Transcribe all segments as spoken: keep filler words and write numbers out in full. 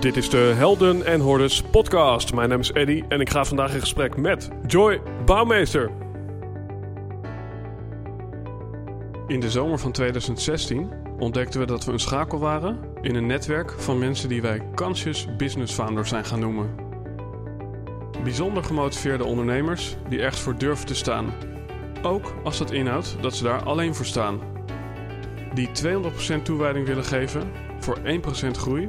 Dit is de Helden en Hordes podcast. Mijn naam is Eddy en ik ga vandaag in gesprek met Joy Bouwmeester. In de zomer van tweeduizend zestien ontdekten we dat we een schakel waren in een netwerk van mensen die wij Conscious Business Founders zijn gaan noemen. Bijzonder gemotiveerde ondernemers die echt voor durven te staan. Ook als dat inhoudt dat ze daar alleen voor staan. Die tweehonderd procent toewijding willen geven voor één procent groei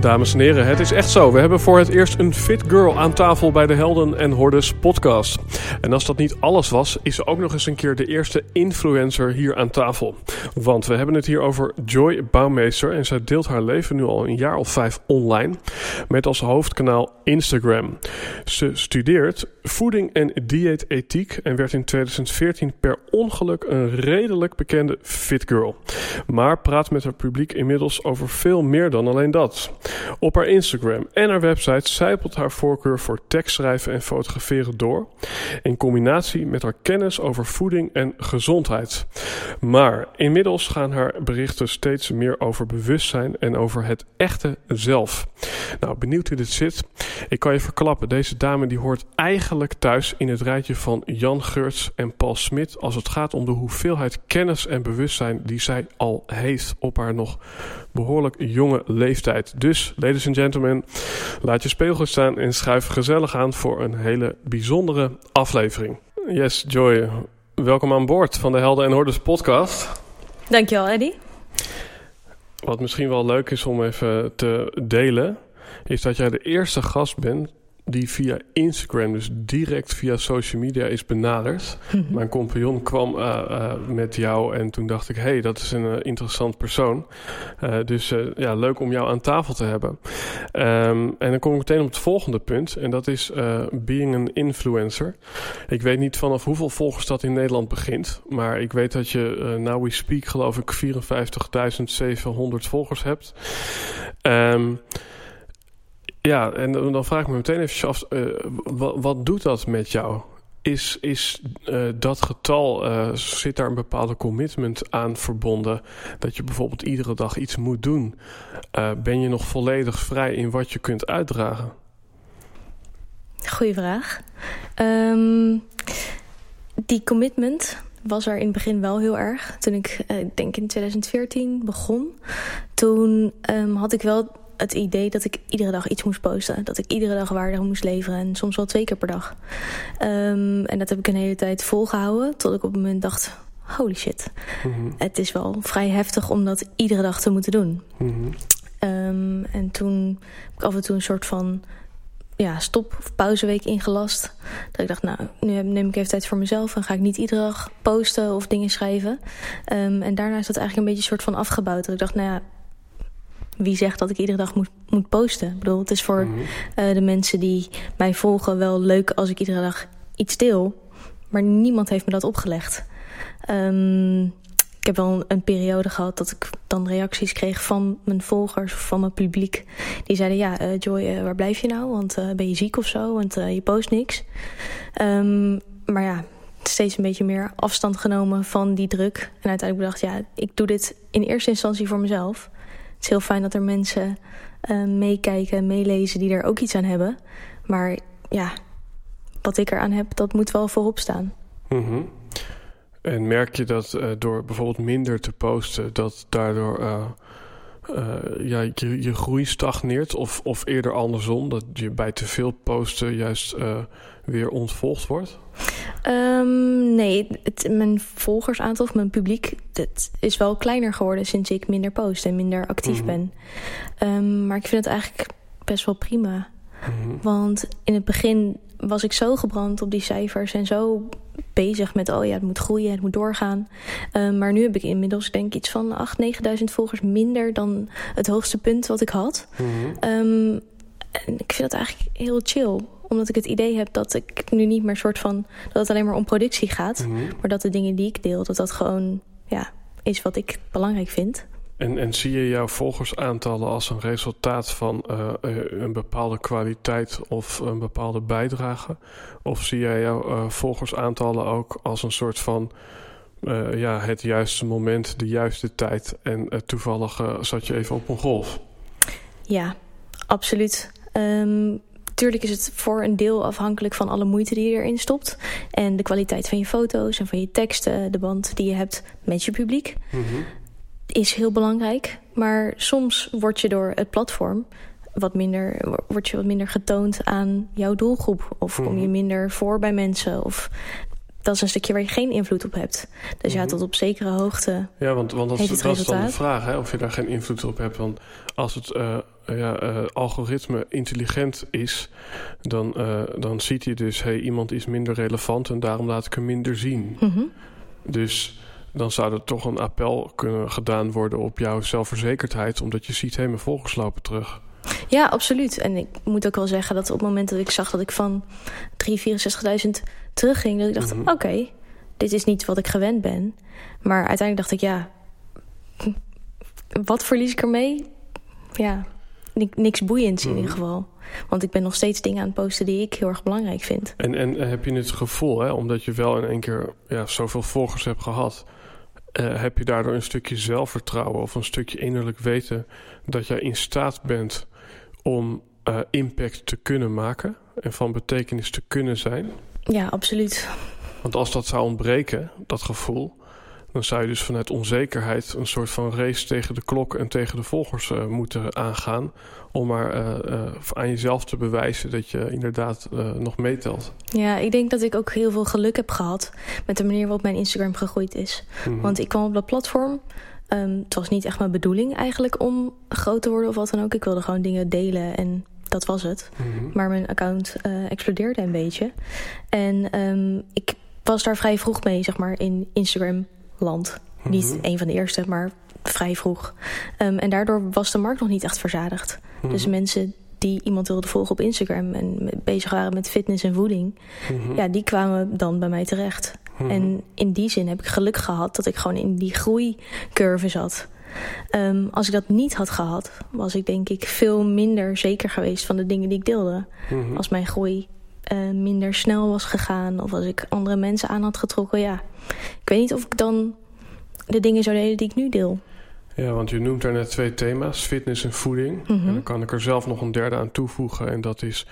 Dames en heren, het is echt zo. We hebben voor het eerst een fit girl aan tafel bij de Helden en Hordes podcast. En als dat niet alles was, is ze ook nog eens een keer de eerste influencer hier aan tafel. Want we hebben het hier over Joy Bouwmeester en zij deelt haar leven nu al een jaar of vijf online met als hoofdkanaal Instagram. Ze studeert voeding en dieetethiek en werd in tweeduizend veertien per ongeluk een redelijk bekende fit girl. Maar praat met haar publiek inmiddels over veel meer dan alleen dat. Op haar Instagram en haar website sijpelt haar voorkeur voor tekstschrijven en fotograferen door, in combinatie met haar kennis over voeding en gezondheid. Maar inmiddels gaan haar berichten steeds meer over bewustzijn en over het echte zelf. Nou, benieuwd hoe dit zit? Ik kan je verklappen, deze dame die hoort eigenlijk thuis in het rijtje van Jan Geurts en Paul Smit als het gaat om de hoeveelheid kennis en bewustzijn die zij al heeft op haar nog behoorlijk jonge leeftijd. Dus, ladies and gentlemen, laat je speelgoed staan en schuif gezellig aan voor een hele bijzondere aflevering. Yes, Joy, welkom aan boord van de Helden en Hordes podcast. Dankjewel, Eddy. Wat misschien wel leuk is om even te delen, is dat jij de eerste gast bent die via Instagram, dus direct via social media, is benaderd. Mm-hmm. Mijn compagnon kwam uh, uh, met jou en toen dacht ik, hé, hey, dat is een uh, interessant persoon. Uh, dus uh, ja, leuk om jou aan tafel te hebben. Um, en dan kom ik meteen op het volgende punt en dat is uh, being an influencer. Ik weet niet vanaf hoeveel volgers dat in Nederland begint, maar ik weet dat je uh, now we speak geloof ik vierenvijftigduizend zevenhonderd volgers hebt. Um, Ja, en dan vraag ik me meteen even af, uh, wat, wat doet dat met jou? Is, is uh, dat getal, uh, zit daar een bepaalde commitment aan verbonden? Dat je bijvoorbeeld iedere dag iets moet doen. Uh, ben je nog volledig vrij in wat je kunt uitdragen? Goeie vraag. Um, die commitment was er in het begin wel heel erg. Toen ik, uh, denk in tweeduizend veertien begon, toen um, had ik wel het idee dat ik iedere dag iets moest posten. Dat ik iedere dag waarde moest leveren. En soms wel twee keer per dag. Um, en dat heb ik een hele tijd volgehouden. Tot ik op het moment dacht, holy shit. Mm-hmm. Het is wel vrij heftig om dat iedere dag te moeten doen. Mm-hmm. Um, en toen heb ik af en toe een soort van ja, stop- of pauzeweek ingelast. Dat ik dacht, nou, nu neem ik even tijd voor mezelf en ga ik niet iedere dag posten of dingen schrijven. Um, en daarna is dat eigenlijk een beetje een soort van afgebouwd. Dat ik dacht, nou ja, wie zegt dat ik iedere dag moet, moet posten? Ik bedoel, het is voor mm-hmm. uh, de mensen die mij volgen wel leuk als ik iedere dag iets deel. Maar niemand heeft me dat opgelegd. Um, ik heb wel een, een periode gehad dat ik dan reacties kreeg van mijn volgers, van mijn publiek. Die zeiden, ja, uh, Joy, uh, waar blijf je nou? Want uh, ben je ziek of zo? Want uh, je post niks. Um, maar ja, steeds een beetje meer afstand genomen van die druk. En uiteindelijk dacht ik, ja, ik doe dit in eerste instantie voor mezelf. Het is heel fijn dat er mensen uh, meekijken, meelezen die er ook iets aan hebben. Maar ja, wat ik eraan heb, dat moet wel voorop staan. Mm-hmm. En merk je dat uh, door bijvoorbeeld minder te posten, dat daardoor uh, uh, ja, je, je groei stagneert? Of, of eerder andersom, dat je bij te veel posten juist uh, weer ontvolgd wordt? Um, nee, het, mijn volgersaantal, of mijn publiek, dat is wel kleiner geworden sinds ik minder post en minder actief mm-hmm. ben. Um, maar ik vind het eigenlijk best wel prima. Mm-hmm. Want in het begin was ik zo gebrand op die cijfers en zo bezig met, oh ja, het moet groeien, het moet doorgaan. Um, maar nu heb ik inmiddels denk ik iets van acht, negenduizend volgers minder dan het hoogste punt wat ik had. Mm-hmm. Um, En ik vind het eigenlijk heel chill. Omdat ik het idee heb dat ik nu niet meer soort van... dat het alleen maar om productie gaat. Mm-hmm. Maar dat de dingen die ik deel, dat dat gewoon ja, is wat ik belangrijk vind. En, en zie je jouw volgersaantallen als een resultaat van uh, een bepaalde kwaliteit of een bepaalde bijdrage? Of zie jij jouw uh, volgersaantallen ook als een soort van... Uh, ja, het juiste moment, de juiste tijd en uh, toevallig uh, zat je even op een golf? Ja, absoluut. Um, tuurlijk is het voor een deel afhankelijk van alle moeite die je erin stopt. En de kwaliteit van je foto's en van je teksten, de band die je hebt met je publiek, mm-hmm. is heel belangrijk. Maar soms word je door het platform wat minder, word je wat minder getoond aan jouw doelgroep. Of mm-hmm. kom je minder voor bij mensen of... Dat is een stukje waar je geen invloed op hebt. Dus ja, tot op zekere hoogte. Ja, want, want dat, dat is dan de vraag, hè, of je daar geen invloed op hebt. Want als het uh, ja, uh, algoritme intelligent is, dan, uh, dan ziet hij dus... hey, iemand is minder relevant en daarom laat ik hem minder zien. Mm-hmm. Dus dan zou er toch een appel kunnen gedaan worden op jouw zelfverzekerdheid... omdat je ziet, hé, hey, mijn volgers lopen terug. Ja, absoluut. En ik moet ook wel zeggen dat op het moment dat ik zag... dat ik van driehonderdvierenzestigduizend terugging... dat ik dacht, mm-hmm. oké, okay, dit is niet wat ik gewend ben. Maar uiteindelijk dacht ik, ja... wat verlies ik ermee? Ja, niks boeiends in mm-hmm. ieder geval. Want ik ben nog steeds dingen aan het posten die ik heel erg belangrijk vind. En, en heb je het gevoel, hè, omdat je wel in één keer ja, zoveel volgers hebt gehad... Uh, heb je daardoor een stukje zelfvertrouwen of een stukje innerlijk weten... dat jij in staat bent om uh, impact te kunnen maken... en van betekenis te kunnen zijn? Ja, absoluut. Want als dat zou ontbreken, dat gevoel... dan zou je dus vanuit onzekerheid een soort van race tegen de klok... en tegen de volgers uh, moeten aangaan... om maar uh, uh, aan jezelf te bewijzen dat je inderdaad uh, nog meetelt. Ja, ik denk dat ik ook heel veel geluk heb gehad... met de manier waarop mijn Instagram gegroeid is. Mm-hmm. Want ik kwam op dat platform... Um, het was niet echt mijn bedoeling eigenlijk om groot te worden of wat dan ook. Ik wilde gewoon dingen delen en dat was het. Mm-hmm. Maar mijn account uh, explodeerde een beetje. En um, ik was daar vrij vroeg mee, zeg maar, in Instagram-land. Mm-hmm. Niet een van de eerste, maar vrij vroeg. Um, en daardoor was de markt nog niet echt verzadigd. Mm-hmm. Dus mensen die iemand wilden volgen op Instagram... en bezig waren met fitness en voeding... Mm-hmm. ja, die kwamen dan bij mij terecht... En in die zin heb ik geluk gehad dat ik gewoon in die groeicurve zat. Um, als ik dat niet had gehad, was ik denk ik veel minder zeker geweest van de dingen die ik deelde. Mm-hmm. Als mijn groei uh, minder snel was gegaan of als ik andere mensen aan had getrokken. Ja, ik weet niet of ik dan de dingen zou delen die ik nu deel. Ja, want je noemt daarnet twee thema's, fitness en voeding. Mm-hmm. En dan kan ik er zelf nog een derde aan toevoegen en dat is...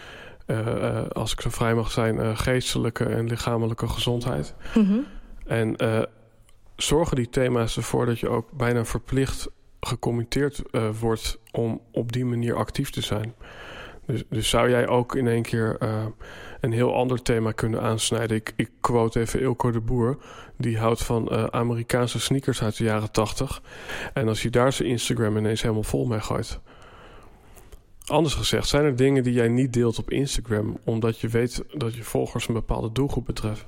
Uh, uh, als ik zo vrij mag zijn, uh, geestelijke en lichamelijke gezondheid. Mm-hmm. En uh, zorgen die thema's ervoor dat je ook bijna verplicht gecommitteerd uh, wordt... om op die manier actief te zijn. Dus, dus zou jij ook in één keer uh, een heel ander thema kunnen aansnijden? Ik, ik quote even Ilko de Boer. Die houdt van uh, Amerikaanse sneakers uit de jaren tachtig. En als hij daar zijn Instagram ineens helemaal vol mee gooit... Anders gezegd, zijn er dingen die jij niet deelt op Instagram... omdat je weet dat je volgers een bepaalde doelgroep betreft?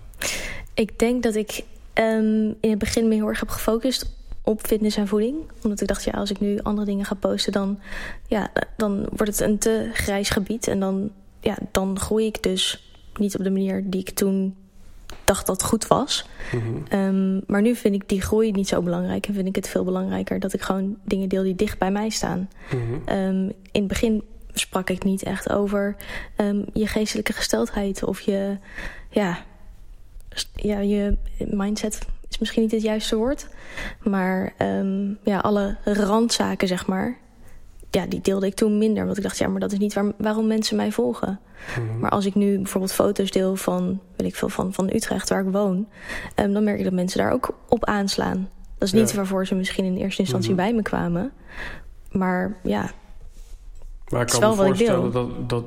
Ik denk dat ik um, in het begin me heel erg heb gefocust op fitness en voeding. Omdat ik dacht, ja, als ik nu andere dingen ga posten... dan, ja, dan wordt het een te grijs gebied. En dan, ja, dan groei ik dus niet op de manier die ik toen dacht dat goed was. Mm-hmm. Um, maar nu vind ik die groei niet zo belangrijk. En vind ik het veel belangrijker dat ik gewoon dingen deel die dicht bij mij staan. Mm-hmm. Um, in het begin sprak ik niet echt over um, je geestelijke gesteldheid. Of je, ja, ja, je mindset is misschien niet het juiste woord. Maar um, ja, alle randzaken, zeg maar. Ja, die deelde ik toen minder. Want ik dacht, ja, maar dat is niet waar, waarom mensen mij volgen. Mm-hmm. Maar als ik nu bijvoorbeeld foto's deel van, weet ik veel, van, van Utrecht, waar ik woon... Um, dan merk ik dat mensen daar ook op aanslaan. Dat is niet ja. waarvoor ze misschien in eerste instantie mm-hmm. bij me kwamen. Maar ja, maar ik kan wel me voorstellen dat, dat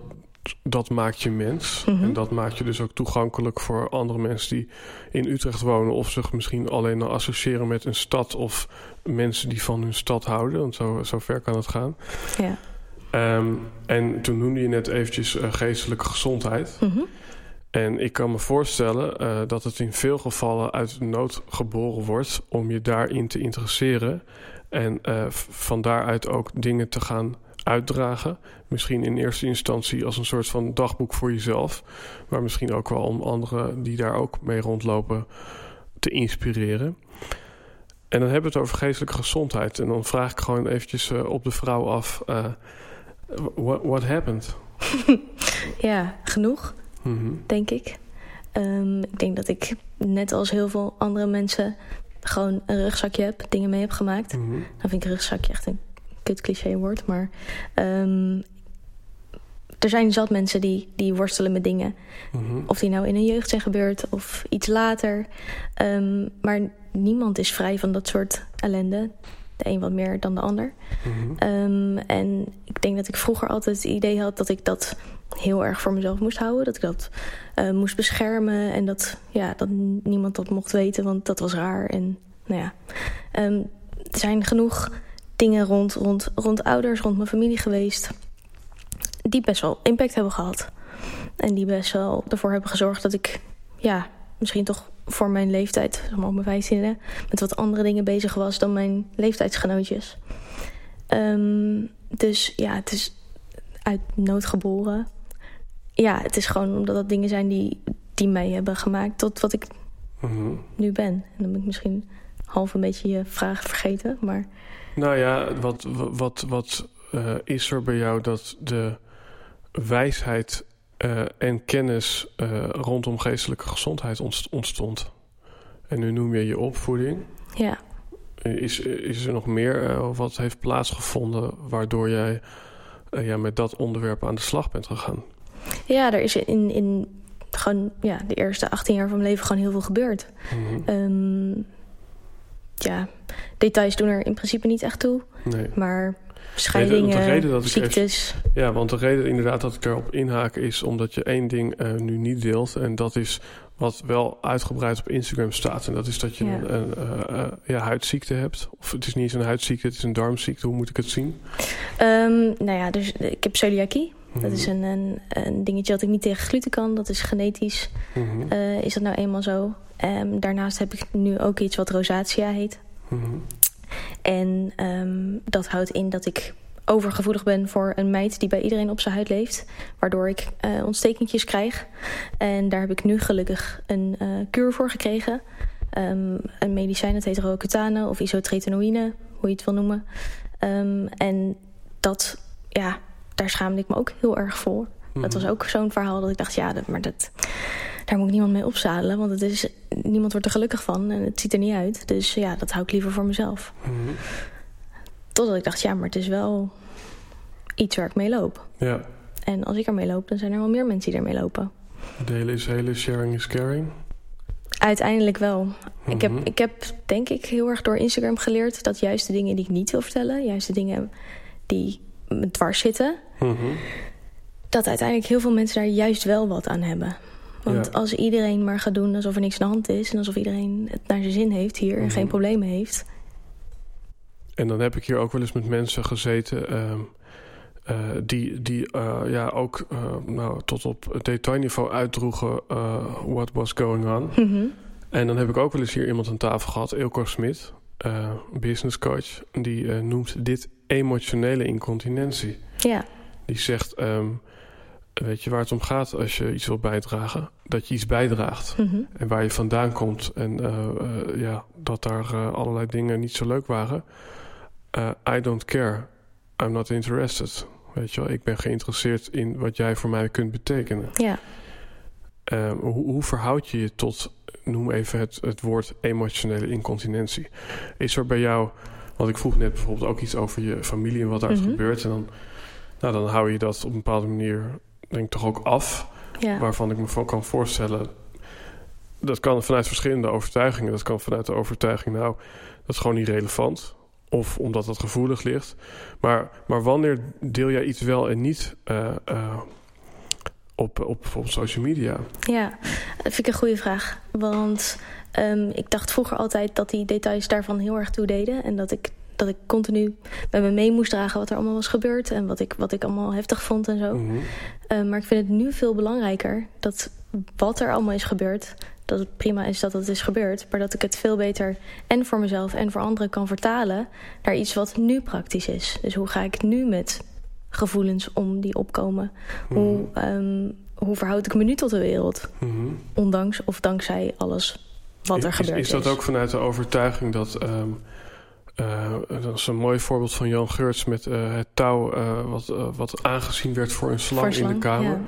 dat maakt je mens. Mm-hmm. En dat maakt je dus ook toegankelijk voor andere mensen die in Utrecht wonen... of zich misschien alleen al associëren met een stad... of mensen die van hun stad houden, want zo, zo ver kan het gaan. Ja. Um, en toen noemde je net eventjes uh, geestelijke gezondheid. Mm-hmm. En ik kan me voorstellen uh, dat het in veel gevallen uit de nood geboren wordt... om je daarin te interesseren en uh, van daaruit ook dingen te gaan uitdragen. Misschien in eerste instantie als een soort van dagboek voor jezelf. Maar misschien ook wel om anderen die daar ook mee rondlopen te inspireren. En dan hebben we het over geestelijke gezondheid. En dan vraag ik gewoon eventjes uh, op de vrouw af. Uh, what, what happened? Ja, genoeg. Mm-hmm. Denk ik. Um, ik denk dat ik net als heel veel andere mensen gewoon een rugzakje heb. Dingen mee heb gemaakt. Mm-hmm. Dan vind ik een rugzakje echt een kut cliché woord. Maar um, er zijn zat mensen die, die worstelen met dingen. Mm-hmm. Of die nou in hun jeugd zijn gebeurd of iets later. Um, maar niemand is vrij van dat soort ellende. De een wat meer dan de ander. Mm-hmm. Um, en ik denk dat ik vroeger altijd het idee had dat ik dat heel erg voor mezelf moest houden. Dat ik dat uh, moest beschermen. En dat, ja, dat niemand dat mocht weten, want dat was raar. En nou ja, um, er zijn genoeg dingen rond, rond, rond ouders, rond mijn familie geweest, die best wel impact hebben gehad. En die best wel ervoor hebben gezorgd dat ik, ja, misschien toch voor mijn leeftijd, zeg maar op mijn vijftiende, met wat andere dingen bezig was dan mijn leeftijdsgenootjes. Um, dus ja, het is uit nood geboren. Ja, het is gewoon omdat dat dingen zijn die, die mij hebben gemaakt tot wat ik mm-hmm. nu ben. En dan ben ik misschien half een beetje je vraag vergeten, maar... Nou ja, wat, wat, wat uh, is er bij jou dat de wijsheid uh, en kennis uh, rondom geestelijke gezondheid ontstond? En nu noem je je opvoeding. Ja. Is, is er nog meer uh, wat heeft plaatsgevonden waardoor jij uh, ja, met dat onderwerp aan de slag bent gegaan? Ja, er is in, in gewoon, ja, de eerste achttien jaar van mijn leven gewoon heel veel gebeurd. Mm-hmm. Um, ja, details doen er in principe niet echt toe. Nee. Maar scheidingen, nee, ziektes. Even, ja, want de reden inderdaad dat ik erop inhaak is omdat je één ding uh, nu niet deelt. En dat is wat wel uitgebreid op Instagram staat. En dat is dat je ja. een, een uh, uh, ja, huidziekte hebt. Of het is niet eens een huidziekte, het is een darmziekte. Hoe moet ik het zien? Um, nou ja, dus ik heb celiakie. Mm-hmm. Dat is een, een, een dingetje dat ik niet tegen gluten kan. Dat is genetisch. Mm-hmm. Uh, is dat nou eenmaal zo? Um, daarnaast heb ik nu ook iets wat rosacea heet. Mm-hmm. En um, dat houdt in dat ik overgevoelig ben voor een meid die bij iedereen op zijn huid leeft. Waardoor ik uh, ontstekentjes krijg. En daar heb ik nu gelukkig een uh, kuur voor gekregen. Um, een medicijn, dat heet Roaccutane of isotretinoïne, hoe je het wil noemen. Um, en dat, ja, daar schaamde ik me ook heel erg voor. Mm-hmm. Dat was ook zo'n verhaal dat ik dacht, ja, dat, maar dat... daar moet ik niemand mee opzadelen, want het is, niemand wordt er gelukkig van en het ziet er niet uit. Dus ja, dat hou ik liever voor mezelf. Mm-hmm. Totdat ik dacht, ja, maar het is wel iets waar ik mee loop. Ja. En als ik ermee loop, dan zijn er wel meer mensen die ermee lopen. De hele is hele, sharing is caring? Uiteindelijk wel. Mm-hmm. Ik heb, ik heb denk ik heel erg door Instagram geleerd dat juist de dingen die ik niet wil vertellen, juist de dingen die me dwars zitten, mm-hmm. dat uiteindelijk heel veel mensen daar juist wel wat aan hebben. Want ja. als iedereen maar gaat doen alsof er niks aan de hand is en alsof iedereen het naar zijn zin heeft hier en mm-hmm. geen problemen heeft. En dan heb ik hier ook wel eens met mensen gezeten uh, uh, die, die uh, ja, ook uh, nou, tot op detailniveau uitdroegen uh, what was going on. Mm-hmm. En dan heb ik ook wel eens hier iemand aan tafel gehad, Eelco Smit, uh, business coach, die uh, noemt dit emotionele incontinentie. Ja. Die zegt... Um, weet je waar het om gaat als je iets wil bijdragen? Dat je iets bijdraagt. Mm-hmm. En waar je vandaan komt. En uh, uh, ja, dat daar uh, allerlei dingen niet zo leuk waren. Uh, I don't care. I'm not interested. Weet je wel, ik ben geïnteresseerd in wat jij voor mij kunt betekenen. Ja. Uh, hoe, hoe verhoud je je tot, noem even het, het woord emotionele incontinentie? Is er bij jou, want ik vroeg net bijvoorbeeld ook iets over je familie en wat daar mm-hmm. gebeurt. En dan, nou, dan hou je dat op een bepaalde manier... denk toch ook af, ja. waarvan ik me van kan voorstellen... dat kan vanuit verschillende overtuigingen. Dat kan vanuit de overtuiging, nou, dat is gewoon niet relevant. Of omdat dat gevoelig ligt. Maar, maar wanneer deel jij iets wel en niet uh, uh, op, op, op social media? Ja, dat vind ik een goede vraag. Want um, ik dacht vroeger altijd dat die details daarvan heel erg toe deden. En dat ik... dat ik continu bij me mee moest dragen wat er allemaal was gebeurd... en wat ik, wat ik allemaal heftig vond en zo. Mm-hmm. Uh, maar ik vind het nu veel belangrijker dat wat er allemaal is gebeurd... dat het prima is dat het is gebeurd... maar dat ik het veel beter en voor mezelf en voor anderen kan vertalen... naar iets wat nu praktisch is. Dus hoe ga ik nu met gevoelens om die opkomen. Mm-hmm. Hoe, um, hoe verhoud ik me nu tot de wereld? Mm-hmm. Ondanks of dankzij alles wat is, er gebeurd is. Is dat ook vanuit de overtuiging dat... Um, Uh, dat is een mooi voorbeeld van Jan Geurts met uh, het touw uh, wat, uh, wat aangezien werd voor een slang, voor slang in de kamer. Ja.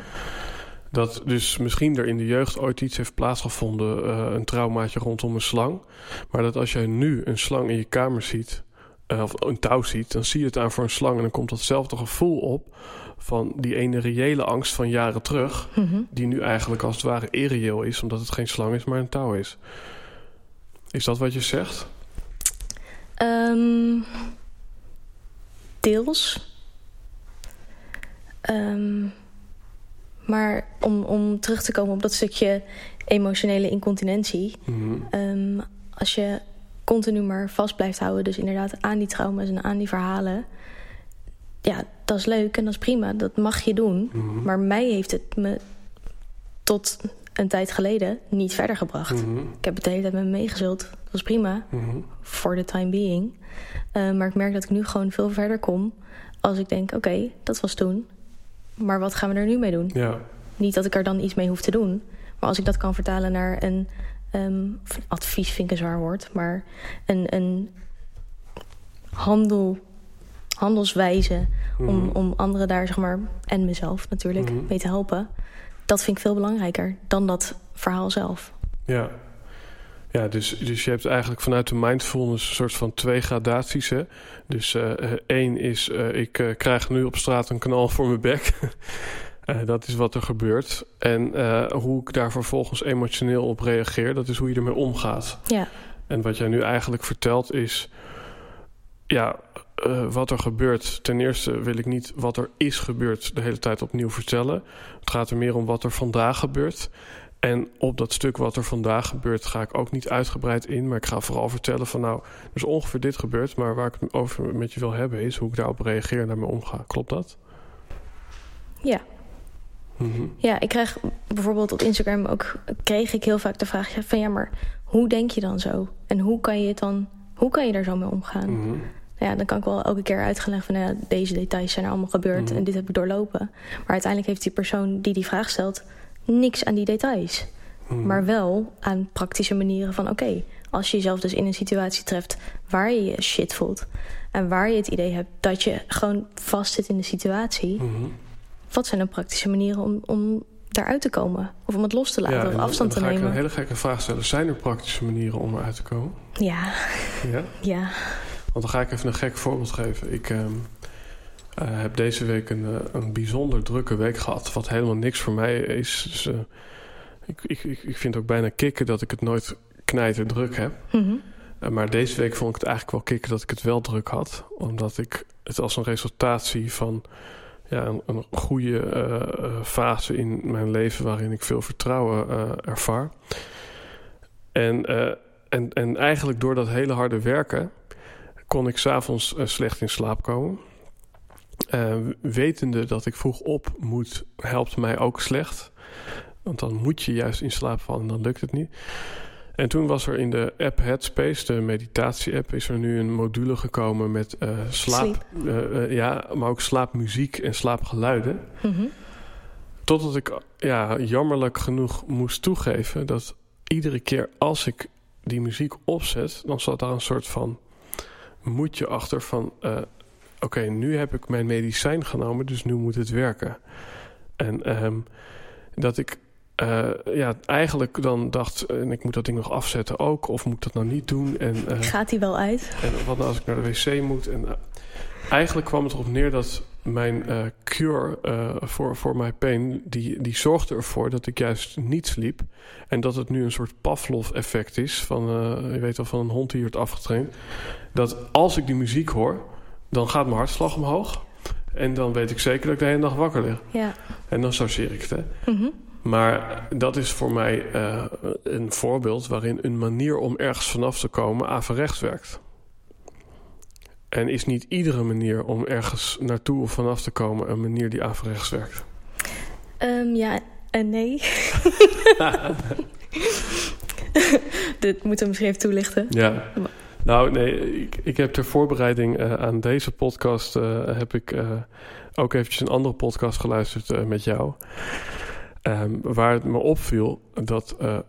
Dat dus misschien er in de jeugd ooit iets heeft plaatsgevonden, uh, een traumaatje rondom een slang. Maar dat als jij nu een slang in je kamer ziet, uh, of een touw ziet, dan zie je het aan voor een slang en dan komt datzelfde gevoel op van die ene reële angst van jaren terug, mm-hmm. die nu eigenlijk als het ware irreëel is, omdat het geen slang is, maar een touw is. Is dat wat je zegt? Um, deels. Um, maar om, om terug te komen op dat stukje emotionele incontinentie. Mm-hmm. Um, als je continu maar vast blijft houden, dus inderdaad aan die trauma's en aan die verhalen. Ja, dat is leuk en dat is prima. Dat mag je doen. Mm-hmm. Maar mij heeft het me tot een tijd geleden niet verder gebracht. Mm-hmm. Ik heb het de hele tijd met me meegezult. Dat was prima, mm-hmm. for the time being. Uh, maar ik merk dat ik nu gewoon veel verder kom als ik denk, oké, okay, dat was toen. Maar wat gaan we er nu mee doen? Ja. Niet dat ik er dan iets mee hoef te doen. Maar als ik dat kan vertalen naar een... Um, advies vind ik een zwaar woord. Maar een, een handel, handelswijze mm-hmm. om, om anderen daar, zeg maar... en mezelf natuurlijk, mm-hmm. mee te helpen... Dat vind ik veel belangrijker dan dat verhaal zelf. Ja, ja dus, dus je hebt eigenlijk vanuit de mindfulness een soort van twee gradaties. Hè? Dus uh, één is, uh, ik uh, krijg nu op straat een knal voor mijn bek. uh, dat is wat er gebeurt. En uh, hoe ik daar vervolgens emotioneel op reageer, dat is hoe je ermee omgaat. Ja. En wat jij nu eigenlijk vertelt is... ja. Uh, wat er gebeurt, ten eerste wil ik niet wat er is gebeurd de hele tijd opnieuw vertellen. Het gaat er meer om wat er vandaag gebeurt. En op dat stuk wat er vandaag gebeurt ga ik ook niet uitgebreid in. Maar ik ga vooral vertellen van nou, er is ongeveer dit gebeurd. Maar waar ik het over met je wil hebben is hoe ik daarop reageer en daarmee omga. Klopt dat? Ja. Mm-hmm. Ja, ik krijg bijvoorbeeld op Instagram ook, kreeg ik heel vaak de vraag van ja, maar hoe denk je dan zo? En hoe kan je het dan, hoe kan je daar zo mee omgaan? Mm-hmm. Ja, dan kan ik wel elke keer uitgelegd van... Ja, deze details zijn er allemaal gebeurd mm-hmm. en dit heb ik doorlopen. Maar uiteindelijk heeft die persoon die die vraag stelt... niks aan die details. Mm-hmm. Maar wel aan praktische manieren van... oké, okay, als je jezelf dus in een situatie treft... waar je je shit voelt... en waar je het idee hebt dat je gewoon vast zit in de situatie... Mm-hmm. wat zijn dan praktische manieren om, om daaruit te komen? Of om het los te laten, ja, of afstand te nemen? Ja, dan ga ik een hele gekke vraag stellen. Zijn er praktische manieren om eruit te komen? Ja. Ja? Ja. Want dan ga ik even een gek voorbeeld geven. Ik uh, uh, heb deze week een, uh, een bijzonder drukke week gehad. Wat helemaal niks voor mij is. Dus, uh, ik, ik, ik vind ook bijna kicken dat ik het nooit knijter druk heb. Mm-hmm. Uh, maar deze week vond ik het eigenlijk wel kicken dat ik het wel druk had. Omdat ik het als een resultatie van ja, een, een goede uh, uh, fase in mijn leven... waarin ik veel vertrouwen uh, ervaar. En, uh, en, en eigenlijk door dat hele harde werken... kon ik 's avonds uh, slecht in slaap komen. Uh, wetende dat ik vroeg op moet, helpt mij ook slecht. Want dan moet je juist in slaap vallen en dan lukt het niet. En toen was er in de app Headspace, de meditatie-app... is er nu een module gekomen met uh, slaap... Uh, uh, ja, maar ook slaapmuziek en slaapgeluiden. Mm-hmm. Totdat ik ja, jammerlijk genoeg moest toegeven... dat iedere keer als ik die muziek opzet... dan zat daar een soort van... moet je achter van... Uh, oké, okay, nu heb ik mijn medicijn genomen... dus nu moet het werken. En um, dat ik... Uh, ja, eigenlijk dan dacht... en ik moet dat ding nog afzetten ook... of moet ik dat nou niet doen? En, uh, Gaat die wel uit? En wat nou als ik naar de wc moet? En, uh, eigenlijk kwam het erop neer dat... mijn uh, cure uh, voor, voor mijn pain... Die, die zorgde ervoor dat ik juist niet sliep... en dat het nu een soort Pavlov-effect is... van uh, je weet wel, van een hond die wordt afgetraind... dat als ik die muziek hoor... dan gaat mijn hartslag omhoog... en dan weet ik zeker dat ik de hele dag wakker lig. Ja. En dan chargeer ik het, hè. Mm-hmm. Maar dat is voor mij uh, een voorbeeld... waarin een manier om ergens vanaf te komen... averechts werkt. En is niet iedere manier om ergens naartoe of vanaf te komen... een manier die averechts werkt? Um, ja en nee. Dit moeten we misschien even toelichten. Ja. Nou nee, ik, ik heb ter voorbereiding uh, aan deze podcast... Uh, heb ik uh, ook eventjes een andere podcast geluisterd uh, met jou. Um, waar het me opviel dat, uh,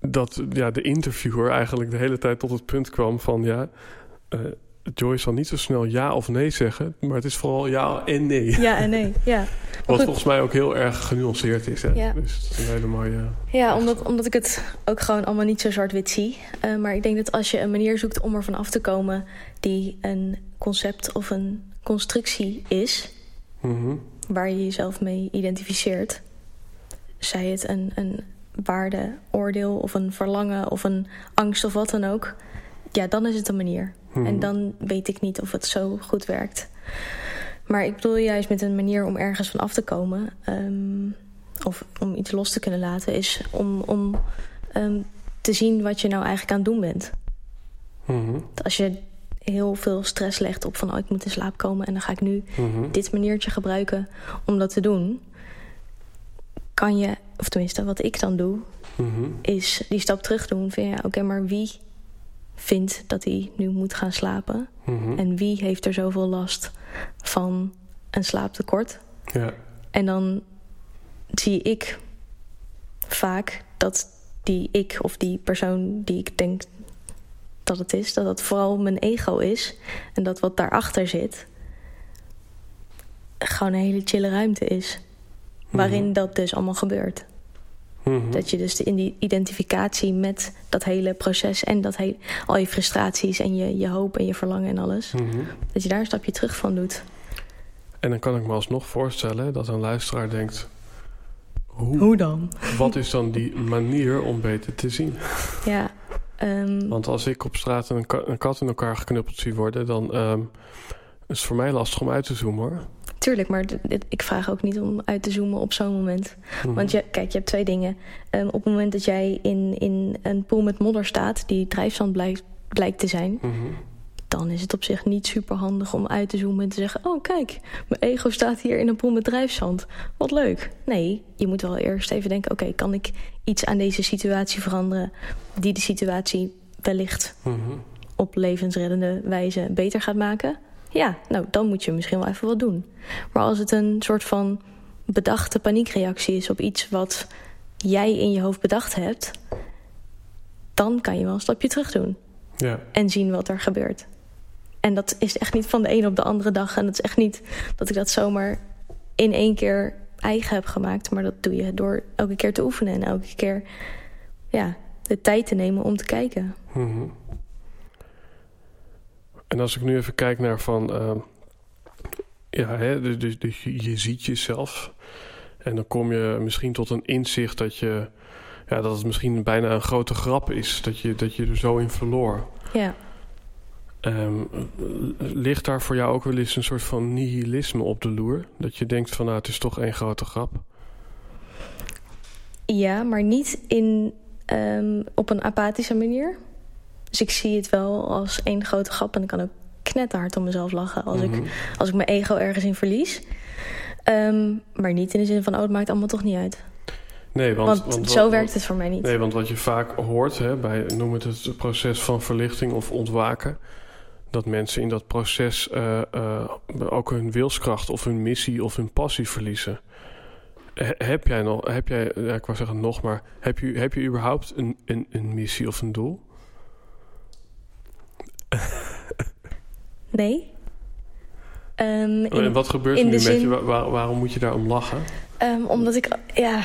dat ja, de interviewer eigenlijk de hele tijd tot het punt kwam van... ja. Uh, Joy zal niet zo snel ja of nee zeggen, maar het is vooral ja en nee. Ja en nee, ja. Wat goed. Volgens mij ook heel erg genuanceerd is. Hè? Ja. Dus het is een hele mooie... Ja, omdat, omdat ik het ook gewoon allemaal niet zo zwart-wit zie. Uh, maar ik denk dat als je een manier zoekt om ervan af te komen... die een concept of een constructie is... Mm-hmm. waar je jezelf mee identificeert... zij het een, een waardeoordeel of een verlangen of een angst of wat dan ook... ja, dan is het een manier. Hmm. En dan weet ik niet of het zo goed werkt. Maar ik bedoel juist met een manier om ergens van af te komen... Um, of om iets los te kunnen laten... is om, om um, te zien wat je nou eigenlijk aan het doen bent. Hmm. Als je heel veel stress legt op van... oh, ik moet in slaap komen en dan ga ik nu hmm. dit maniertje gebruiken om dat te doen... kan je, of tenminste wat ik dan doe... Hmm. is die stap terug doen van ja, oké, okay, maar wie... vindt dat hij nu moet gaan slapen. Mm-hmm. En wie heeft er zoveel last van een slaaptekort? Ja. En dan zie ik vaak dat die ik of die persoon die ik denk dat het is... dat dat vooral mijn ego is. En dat wat daarachter zit... gewoon een hele chille ruimte is. Mm-hmm. Waarin dat dus allemaal gebeurt. Mm-hmm. Dat je dus in die identificatie met dat hele proces... en dat he- al je frustraties en je, je hoop en je verlangen en alles... Mm-hmm. dat je daar een stapje terug van doet. En dan kan ik me alsnog voorstellen dat een luisteraar denkt... Hoe, hoe dan? Wat is dan die manier om beter te zien? Ja. Um... Want als ik op straat een, ka- een kat in elkaar geknuppeld zie worden... dan um, is het voor mij lastig om uit te zoomen, hoor. Tuurlijk, maar ik vraag ook niet om uit te zoomen op zo'n moment. Mm-hmm. Want je, kijk, je hebt twee dingen. Um, op het moment dat jij in, in een pool met modder staat... die drijfzand blijkt, blijkt te zijn... Mm-hmm. dan is het op zich niet super handig om uit te zoomen en te zeggen... oh, kijk, mijn ego staat hier in een pool met drijfzand. Wat leuk. Nee, je moet wel eerst even denken... oké, okay, kan ik iets aan deze situatie veranderen... die de situatie wellicht mm-hmm. op levensreddende wijze beter gaat maken... Ja, nou, dan moet je misschien wel even wat doen. Maar als het een soort van bedachte paniekreactie is... op iets wat jij in je hoofd bedacht hebt... dan kan je wel een stapje terug doen. Ja. En zien wat er gebeurt. En dat is echt niet van de ene op de andere dag. En dat is echt niet dat ik dat zomaar in één keer eigen heb gemaakt. Maar dat doe je door elke keer te oefenen. En elke keer ja, de tijd te nemen om te kijken. Mm-hmm. En als ik nu even kijk naar van... Uh, ja, hè, dus, dus, dus je ziet jezelf. En dan kom je misschien tot een inzicht dat je... Ja, dat het misschien bijna een grote grap is. Dat je, dat je er zo in verloor. Ja. Um, ligt daar voor jou ook wel eens een soort van nihilisme op de loer? Dat je denkt van, nou, het is toch één grote grap. Ja, maar niet in, um, op een apathische manier. Dus ik zie het wel als één grote grap. En ik kan ook knetterhard om mezelf lachen als, mm-hmm. ik, als ik mijn ego ergens in verlies. Um, maar niet in de zin van, oh, het maakt allemaal toch niet uit. Nee, want, want, want zo wat, werkt het voor mij niet. Nee, want wat je vaak hoort, hè, bij noem het het proces van verlichting of ontwaken... dat mensen in dat proces uh, uh, ook hun wilskracht of hun missie of hun passie verliezen. He, heb jij nog, heb jij, ja, ik wou zeggen nog, maar heb je, heb je überhaupt een, een, een missie of een doel? Nee. Um, in, en wat gebeurt er nu met zin... je? Waar, waarom moet je daarom lachen? Um, omdat ik... Ja,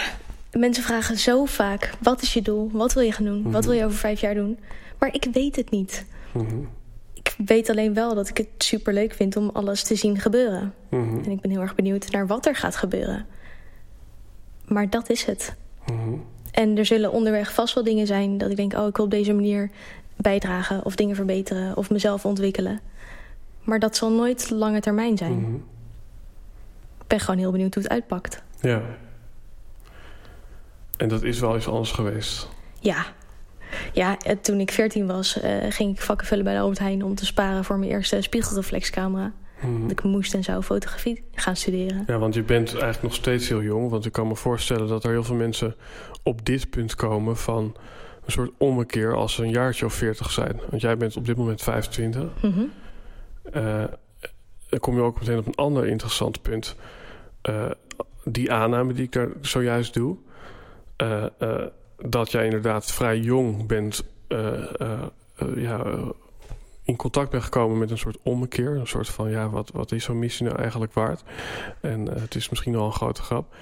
mensen vragen zo vaak... Wat is je doel? Wat wil je gaan doen? Mm-hmm. Wat wil je over vijf jaar doen? Maar ik weet het niet. Mm-hmm. Ik weet alleen wel dat ik het superleuk vind... om alles te zien gebeuren. Mm-hmm. En ik ben heel erg benieuwd naar wat er gaat gebeuren. Maar dat is het. Mm-hmm. En er zullen onderweg vast wel dingen zijn... dat ik denk, oh, ik wil op deze manier... bijdragen of dingen verbeteren of mezelf ontwikkelen. Maar dat zal nooit lange termijn zijn. Mm-hmm. Ik ben gewoon heel benieuwd hoe het uitpakt. Ja. En dat is wel eens anders geweest. Ja. Ja, toen ik veertien was, uh, ging ik vakken vullen bij de Albert Heijn... om te sparen voor mijn eerste spiegelreflexcamera. Mm-hmm. Dat ik moest en zou fotografie gaan studeren. Ja, want je bent eigenlijk nog steeds heel jong. Want ik kan me voorstellen dat er heel veel mensen op dit punt komen van... een soort ommekeer als ze een jaartje of veertig zijn. Want jij bent op dit moment vijfentwintig. Mm-hmm. Uh, dan kom je ook meteen op een ander interessant punt. Uh, die aanname die ik daar zojuist doe. Uh, uh, dat jij inderdaad vrij jong bent. Uh, uh, uh, ja, uh, in contact ben gekomen met een soort ommekeer. Een soort van, ja, wat, wat is zo'n missie nou eigenlijk waard? En uh, het is misschien wel een grote grap.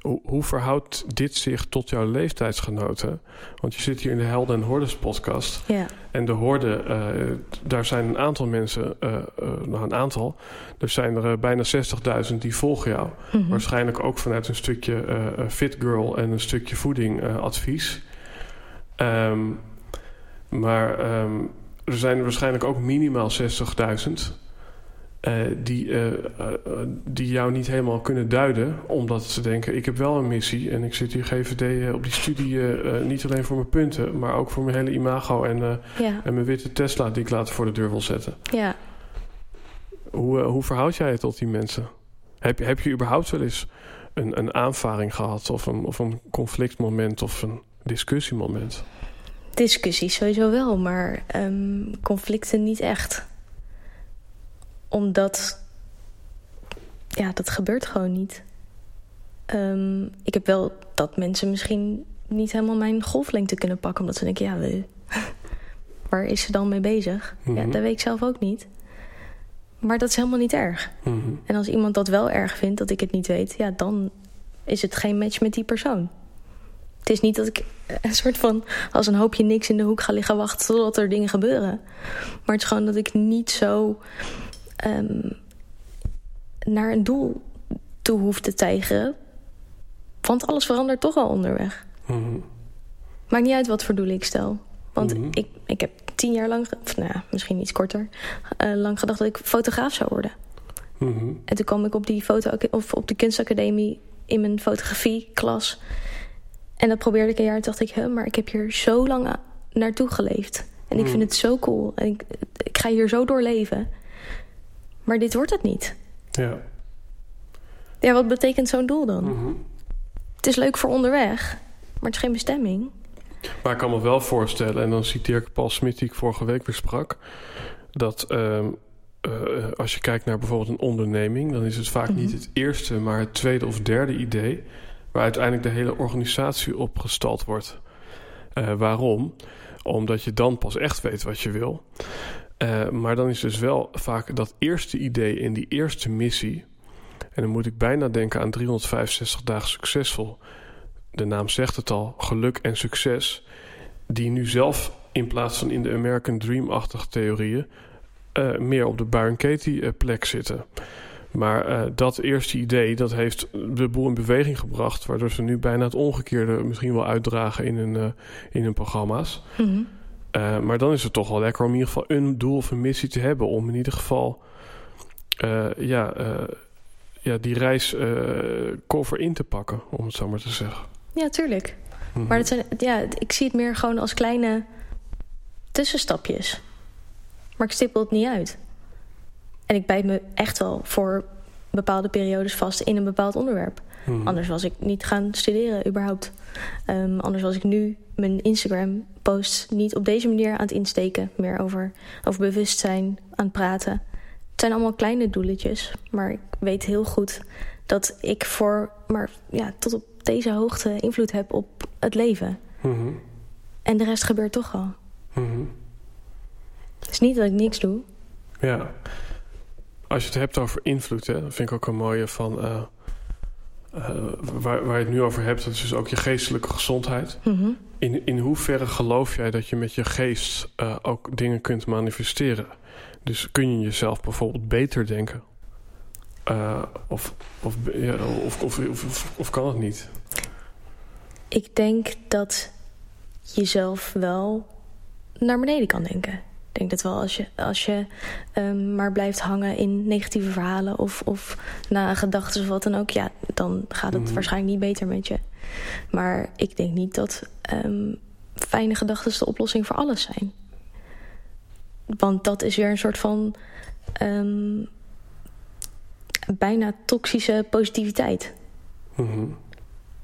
Hoe, hoe verhoudt dit zich tot jouw leeftijdsgenoten? Want je zit hier in de Helden en Hordes podcast. Yeah. En de horde, uh, daar zijn een aantal mensen, uh, uh, nou een aantal. Er zijn er uh, bijna zestigduizend die volgen jou. Mm-hmm. Waarschijnlijk ook vanuit een stukje uh, fit girl en een stukje voeding uh, advies. Um, maar... Um, Er zijn er waarschijnlijk ook minimaal zestigduizend uh, die, uh, uh, die jou niet helemaal kunnen duiden. Omdat ze denken, ik heb wel een missie en ik zit hier G V D uh, op die studie. Uh, niet alleen voor mijn punten, maar ook voor mijn hele imago en, uh, ja. en mijn witte Tesla die ik later voor de deur wil zetten. Ja. Hoe, uh, hoe verhoud jij je tot die mensen? Heb, heb je überhaupt wel eens een, een aanvaring gehad of een, of een conflictmoment of een discussiemoment? Discussies sowieso wel, maar um, conflicten niet echt. Omdat, ja, dat gebeurt gewoon niet. Um, ik heb wel dat mensen misschien niet helemaal mijn golflengte kunnen pakken. Omdat ze denken, ja, we, waar is ze dan mee bezig? Mm-hmm. Ja, dat weet ik zelf ook niet. Maar dat is helemaal niet erg. Mm-hmm. En als iemand dat wel erg vindt, dat ik het niet weet... ja, dan is het geen match met die persoon. Het is niet dat ik een soort van als een hoopje niks in de hoek ga liggen wachten totdat er dingen gebeuren. Maar het is gewoon dat ik niet zo um, naar een doel toe hoef te tijgeren. Want alles verandert toch al onderweg. Mm-hmm. Maakt niet uit wat voor doel ik stel. Want mm-hmm. ik, ik heb tien jaar lang, of nou ja, misschien iets korter, uh, lang gedacht dat ik fotograaf zou worden. Mm-hmm. En toen kwam ik op die foto of op de kunstacademie in mijn fotografieklas. En dat probeerde ik een jaar en dacht ik... Hè, maar ik heb hier zo lang a- naartoe geleefd. En ik mm. vind het zo cool. En ik, ik ga hier zo doorleven. Maar dit wordt het niet. Ja. Ja, wat betekent zo'n doel dan? Mm-hmm. Het is leuk voor onderweg, maar het is geen bestemming. Maar ik kan me wel voorstellen... en dan citeer ik Paul Smit die ik vorige week weer sprak... dat uh, uh, als je kijkt naar bijvoorbeeld een onderneming... dan is het vaak mm-hmm. niet het eerste, maar het tweede of derde idee... waar uiteindelijk de hele organisatie op gestald wordt. Uh, waarom? Omdat je dan pas echt weet wat je wil. Uh, maar dan is dus wel vaak dat eerste idee en die eerste missie... en dan moet ik bijna denken aan driehonderdvijfenzestig dagen succesvol. De naam zegt het al, geluk en succes... die nu zelf in plaats van in de American Dream-achtige theorieën... Uh, meer op de Byron Katie plek zitten... Maar uh, dat eerste idee, dat heeft de boel in beweging gebracht... waardoor ze nu bijna het omgekeerde misschien wel uitdragen in hun, uh, in hun programma's. Mm-hmm. Uh, maar dan is het toch wel lekker om in ieder geval een doel of een missie te hebben... om in ieder geval uh, ja, uh, ja, die reis uh, cover in te pakken, om het zo maar te zeggen. Ja, tuurlijk. Mm-hmm. Maar dat zijn, ja, ik zie het meer gewoon als kleine tussenstapjes. Maar ik stippel het niet uit. En ik bijt me echt wel voor bepaalde periodes vast in een bepaald onderwerp. Hmm. Anders was ik niet gaan studeren, überhaupt. Um, anders was ik nu mijn Instagram-posts niet op deze manier aan het insteken. Meer over, over bewustzijn, aan het praten. Het zijn allemaal kleine doeletjes. Maar ik weet heel goed dat ik voor, maar ja, tot op deze hoogte invloed heb op het leven. Hmm. En de rest gebeurt toch al. Hmm. Het is niet dat ik niks doe. Ja. Als je het hebt over invloed, hè, dat vind ik ook een mooie van... Uh, uh, waar, waar je het nu over hebt, dat is dus ook je geestelijke gezondheid. Mm-hmm. In, in hoeverre geloof jij dat je met je geest uh, ook dingen kunt manifesteren? Dus kun je jezelf bijvoorbeeld beter denken? Uh, of, of, ja, of, of, of, of kan het niet? Ik denk dat jezelf wel naar beneden kan denken. Ik denk dat wel als je, als je um, maar blijft hangen in negatieve verhalen... of, of na gedachten of wat dan ook... ja, dan gaat het mm. waarschijnlijk niet beter met je. Maar ik denk niet dat um, fijne gedachten de oplossing voor alles zijn. Want dat is weer een soort van... Um, bijna toxische positiviteit. Mm-hmm.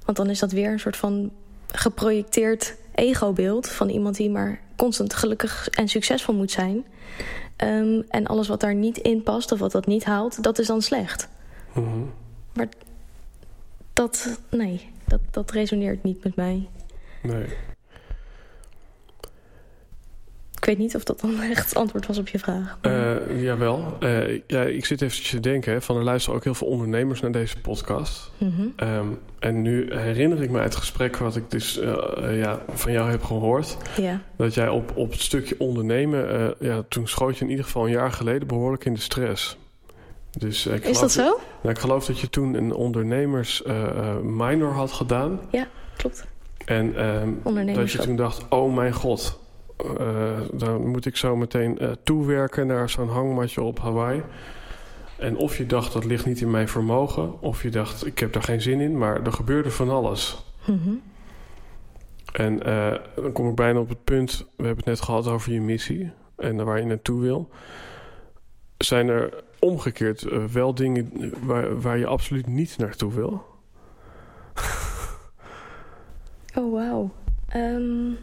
Want dan is dat weer een soort van geprojecteerd ego-beeld... van iemand die maar... constant gelukkig en succesvol moet zijn. Um, en alles wat daar niet in past of wat dat niet haalt, dat is dan slecht. Mm-hmm. Maar dat, nee, dat, dat resoneert niet met mij. Nee. Ik weet niet of dat dan echt het antwoord was op je vraag. Uh, jawel. Uh, ja, ik zit eventjes te denken, hè, van er luisteren ook heel veel ondernemers naar deze podcast. Mm-hmm. Um, en nu herinner ik me uit het gesprek wat ik dus uh, uh, ja, van jou heb gehoord. Yeah. Dat jij op, op het stukje ondernemen, uh, ja, toen schoot je in ieder geval een jaar geleden behoorlijk in de stress. Dus, uh, ik Is dat zo? Dat, nou, ik geloof dat je toen een ondernemers uh, uh, minor had gedaan. Ja, klopt. En um, dat je toen dacht, oh mijn god... Uh, dan moet ik zo meteen uh, toewerken naar zo'n hangmatje op Hawaii. En of je dacht, dat ligt niet in mijn vermogen... of je dacht, ik heb daar geen zin in, maar er gebeurde van alles. Mm-hmm. En uh, dan kom ik bijna op het punt... we hebben het net gehad over je missie en waar je naartoe wil. Zijn er omgekeerd uh, wel dingen waar, waar je absoluut niet naartoe wil? Oh, wauw. Um...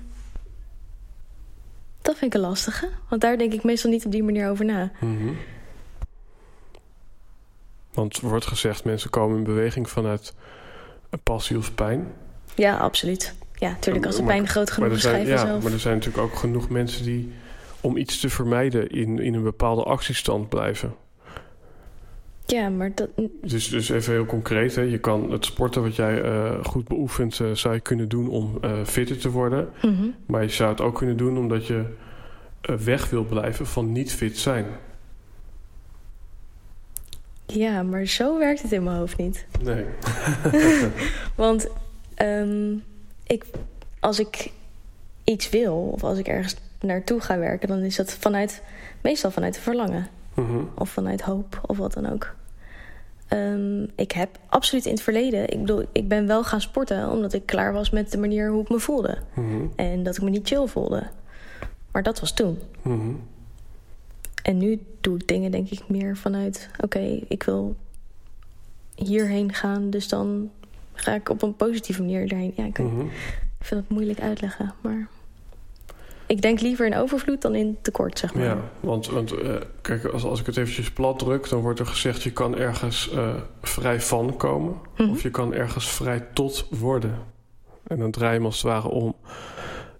Dat vind ik een lastige. Want daar denk ik meestal niet op die manier over na. Mm-hmm. Want wordt gezegd, mensen komen in beweging vanuit passie of pijn. Ja, absoluut. Ja, natuurlijk als de pijn groot genoeg is. Ja, zelf. Maar er zijn natuurlijk ook genoeg mensen die om iets te vermijden in, in een bepaalde actiestand blijven. Ja, maar dat... Dus, dus even heel concreet, hè. Je kan het sporten wat jij uh, goed beoefent... Uh, zou je kunnen doen om uh, fitter te worden. Mm-hmm. Maar je zou het ook kunnen doen omdat je uh, weg wil blijven van niet fit zijn. Ja, maar zo werkt het in mijn hoofd niet. Nee. Want um, ik, als ik iets wil of als ik ergens naartoe ga werken... dan is dat vanuit meestal vanuit het verlangen. Mm-hmm. Of vanuit hoop of wat dan ook. Um, ik heb absoluut in het verleden... Ik bedoel, ik ben wel gaan sporten... omdat ik klaar was met de manier hoe ik me voelde. Mm-hmm. En dat ik me niet chill voelde. Maar dat was toen. Mm-hmm. En nu doe ik dingen denk ik meer vanuit... oké, okay, ik wil hierheen gaan... dus dan ga ik op een positieve manier daarheen. Ja, ik, mm-hmm. ik vind het moeilijk uitleggen, maar... Ik denk liever in overvloed dan in tekort, zeg maar. Ja, want, want uh, kijk, als, als ik het eventjes plat druk... dan wordt er gezegd, je kan ergens uh, vrij van komen... Mm-hmm. of je kan ergens vrij tot worden. En dan draai je hem als het ware om.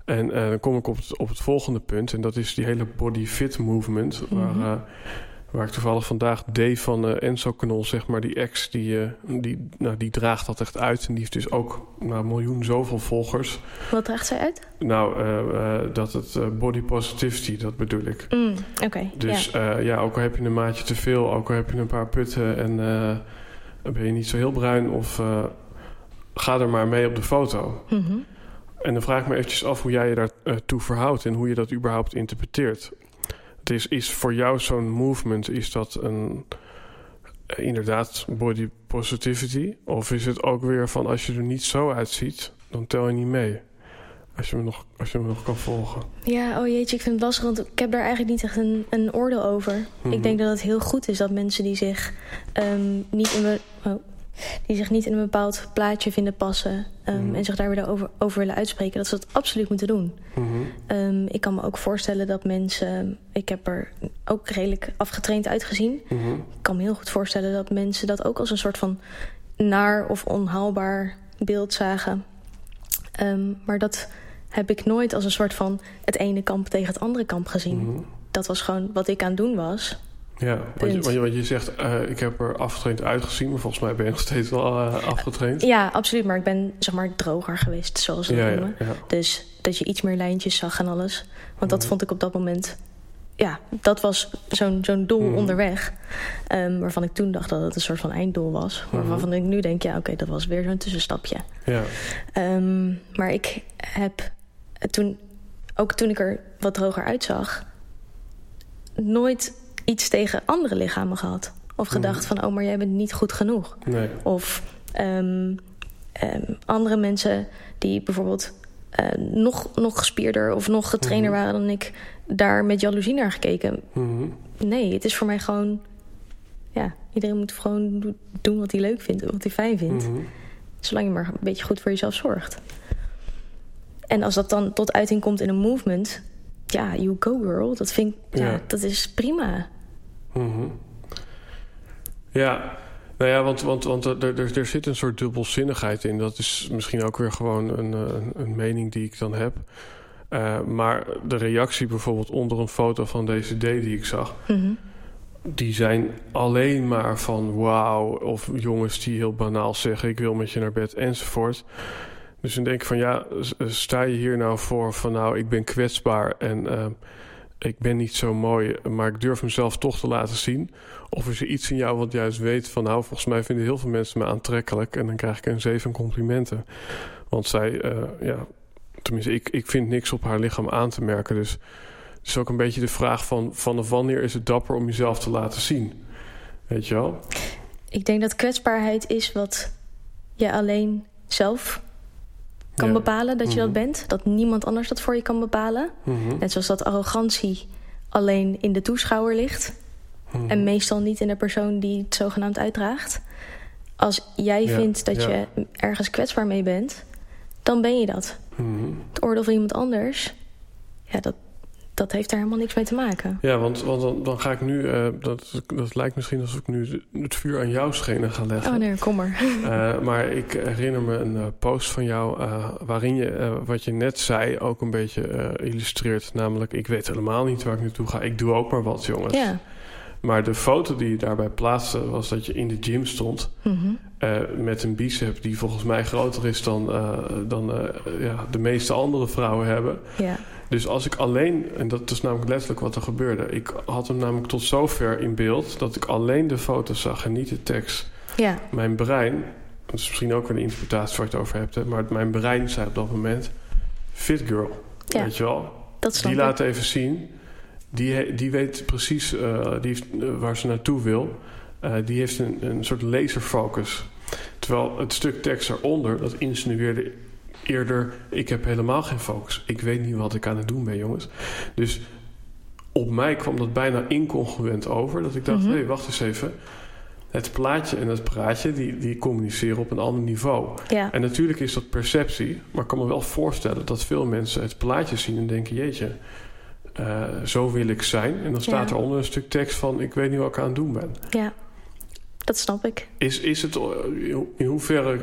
En uh, dan kom ik op het, op het volgende punt... en dat is die hele body fit movement... Mm-hmm. waar, uh, waar ik toevallig vandaag D van uh, Enzo Knol, zeg maar, die ex... Die, uh, die, nou, die draagt dat echt uit. En die heeft dus ook nou, miljoen zoveel volgers. Wat draagt zij uit? Nou, uh, uh, dat het uh, body positivity, dat bedoel ik. Mm, Oké, okay, Dus yeah. uh, ja, ook al heb je een maatje te veel... ook al heb je een paar putten en uh, ben je niet zo heel bruin... of uh, ga er maar mee op de foto. Mm-hmm. En dan vraag ik me eventjes af hoe jij je daartoe verhoudt... en hoe je dat überhaupt interpreteert... Is, is voor jou zo'n movement, is dat een inderdaad body positivity? Of is het ook weer van als je er niet zo uitziet, dan tel je niet mee? Als je me nog, als je me nog kan volgen. Ja, oh jeetje, ik vind het lastig, want ik heb daar eigenlijk niet echt een, een oordeel over. Mm-hmm. Ik denk dat het heel goed is dat mensen die zich, um, niet, in be- oh, die zich niet in een bepaald plaatje vinden passen... Um, mm-hmm. en zich daar weer over, over willen uitspreken, dat ze dat absoluut moeten doen. Mm-hmm. Um, ik kan me ook voorstellen dat mensen... Ik heb er ook redelijk afgetraind uitgezien. Mm-hmm. Ik kan me heel goed voorstellen dat mensen dat ook als een soort van... naar of onhaalbaar beeld zagen. Um, maar dat heb ik nooit als een soort van... het ene kamp tegen het andere kamp gezien. Mm-hmm. Dat was gewoon wat ik aan het doen was... Ja, want je, want, je, want je zegt, uh, ik heb er afgetraind uitgezien... maar volgens mij ben je nog steeds wel uh, afgetraind. Ja, absoluut, maar ik ben zeg maar droger geweest, zoals ze dat ja, noemen. Ja, ja. Dus dat je iets meer lijntjes zag en alles. Want mm-hmm. dat vond ik op dat moment... Ja, dat was zo'n, zo'n doel mm-hmm. onderweg. Um, waarvan ik toen dacht dat het een soort van einddoel was. Maar mm-hmm. waarvan ik nu denk, ja, oké, okay, dat was weer zo'n tussenstapje. Ja. Um, maar ik heb toen, ook toen ik er wat droger uitzag... nooit... iets tegen andere lichamen gehad. Of gedacht van, oh, maar jij bent niet goed genoeg. Nee. Of um, um, andere mensen die bijvoorbeeld uh, nog, nog gespierder... of nog getrainer mm-hmm. waren dan ik... daar met jaloezie naar gekeken. Mm-hmm. Nee, het is voor mij gewoon... ja, iedereen moet gewoon doen wat hij leuk vindt... wat hij fijn vindt. Mm-hmm. Zolang je maar een beetje goed voor jezelf zorgt. En als dat dan tot uiting komt in een movement... ja, you go girl. Dat vind ik, ja, ja. dat is prima. Mm-hmm. Ja, nou ja, want, want, want er, er, er zit een soort dubbelzinnigheid in. Dat is misschien ook weer gewoon een, een, een mening die ik dan heb. Uh, maar de reactie bijvoorbeeld onder een foto van deze D die ik zag... Mm-hmm. die zijn alleen maar van wauw... of jongens die heel banaal zeggen... ik wil met je naar bed enzovoort. Dus dan denk ik van ja... sta je hier nou voor van nou... ik ben kwetsbaar en uh, ik ben niet zo mooi... maar ik durf mezelf toch te laten zien... of is er iets in jou wat juist weet van... nou, volgens mij vinden heel veel mensen me aantrekkelijk... en dan krijg ik een zeven complimenten. Want zij, uh, ja... tenminste, ik, ik vind niks op haar lichaam aan te merken... dus het is ook een beetje de vraag van... vanaf wanneer is het dapper om jezelf te laten zien? Weet je wel? Ik denk dat kwetsbaarheid is wat je alleen zelf kan ja. bepalen dat je mm-hmm. dat bent. Dat niemand anders dat voor je kan bepalen. Mm-hmm. Net zoals dat arrogantie alleen in de toeschouwer ligt. Mm-hmm. En meestal niet in de persoon die het zogenaamd uitdraagt. Als jij ja. vindt dat ja. je ergens kwetsbaar mee bent... dan ben je dat. Mm-hmm. Het oordeel van iemand anders... ja, dat... dat heeft daar helemaal niks mee te maken. Ja, want, want dan, dan ga ik nu... Uh, dat, dat lijkt misschien alsof ik nu het vuur aan jouw schenen ga leggen. Oh nee, kom maar. Uh, maar ik herinner me een uh, post van jou... Uh, waarin je uh, wat je net zei ook een beetje uh, illustreert. Namelijk, ik weet helemaal niet waar ik naartoe ga. Ik doe ook maar wat, jongens. Ja. Maar de foto die je daarbij plaatste... was dat je in de gym stond... Mm-hmm. Uh, met een bicep die volgens mij groter is... dan, uh, dan uh, ja, de meeste andere vrouwen hebben... Ja. Dus als ik alleen, en dat is namelijk letterlijk wat er gebeurde... ik had hem namelijk tot zover in beeld... dat ik alleen de foto's zag en niet de tekst. Ja. Mijn brein, dat is misschien ook weer een interpretatie waar je het over hebt... Hè, maar mijn brein zei op dat moment... fit girl, ja. weet je wel? Dat snap die ik. Laat even zien. Die, die weet precies uh, die heeft, uh, waar ze naartoe wil. Uh, die heeft een, een soort laserfocus. Terwijl het stuk tekst eronder, dat insinueerde... eerder, ik heb helemaal geen focus. Ik weet niet wat ik aan het doen ben, jongens. Dus op mij kwam dat bijna incongruent over. Dat ik dacht, mm-hmm. hé, wacht eens even. Het plaatje en het praatje, die, die communiceren op een ander niveau. Ja. En natuurlijk is dat perceptie. Maar ik kan me wel voorstellen dat veel mensen het plaatje zien en denken... jeetje, uh, zo wil ik zijn. En dan staat ja. eronder een stuk tekst van, ik weet niet wat ik aan het doen ben. Ja. Dat snap ik. Is, is het, in hoeverre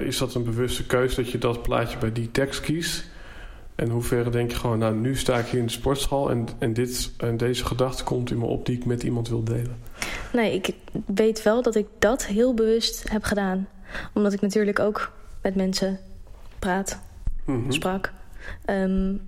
uh, is dat een bewuste keus dat je dat plaatje bij die tekst kiest? En in hoeverre denk je gewoon, nou nu sta ik hier in de sportschool... en, en, dit, en deze gedachte komt in me op die ik met iemand wil delen? Nee, ik weet wel dat ik dat heel bewust heb gedaan. Omdat ik natuurlijk ook met mensen praat, mm-hmm. sprak... Um,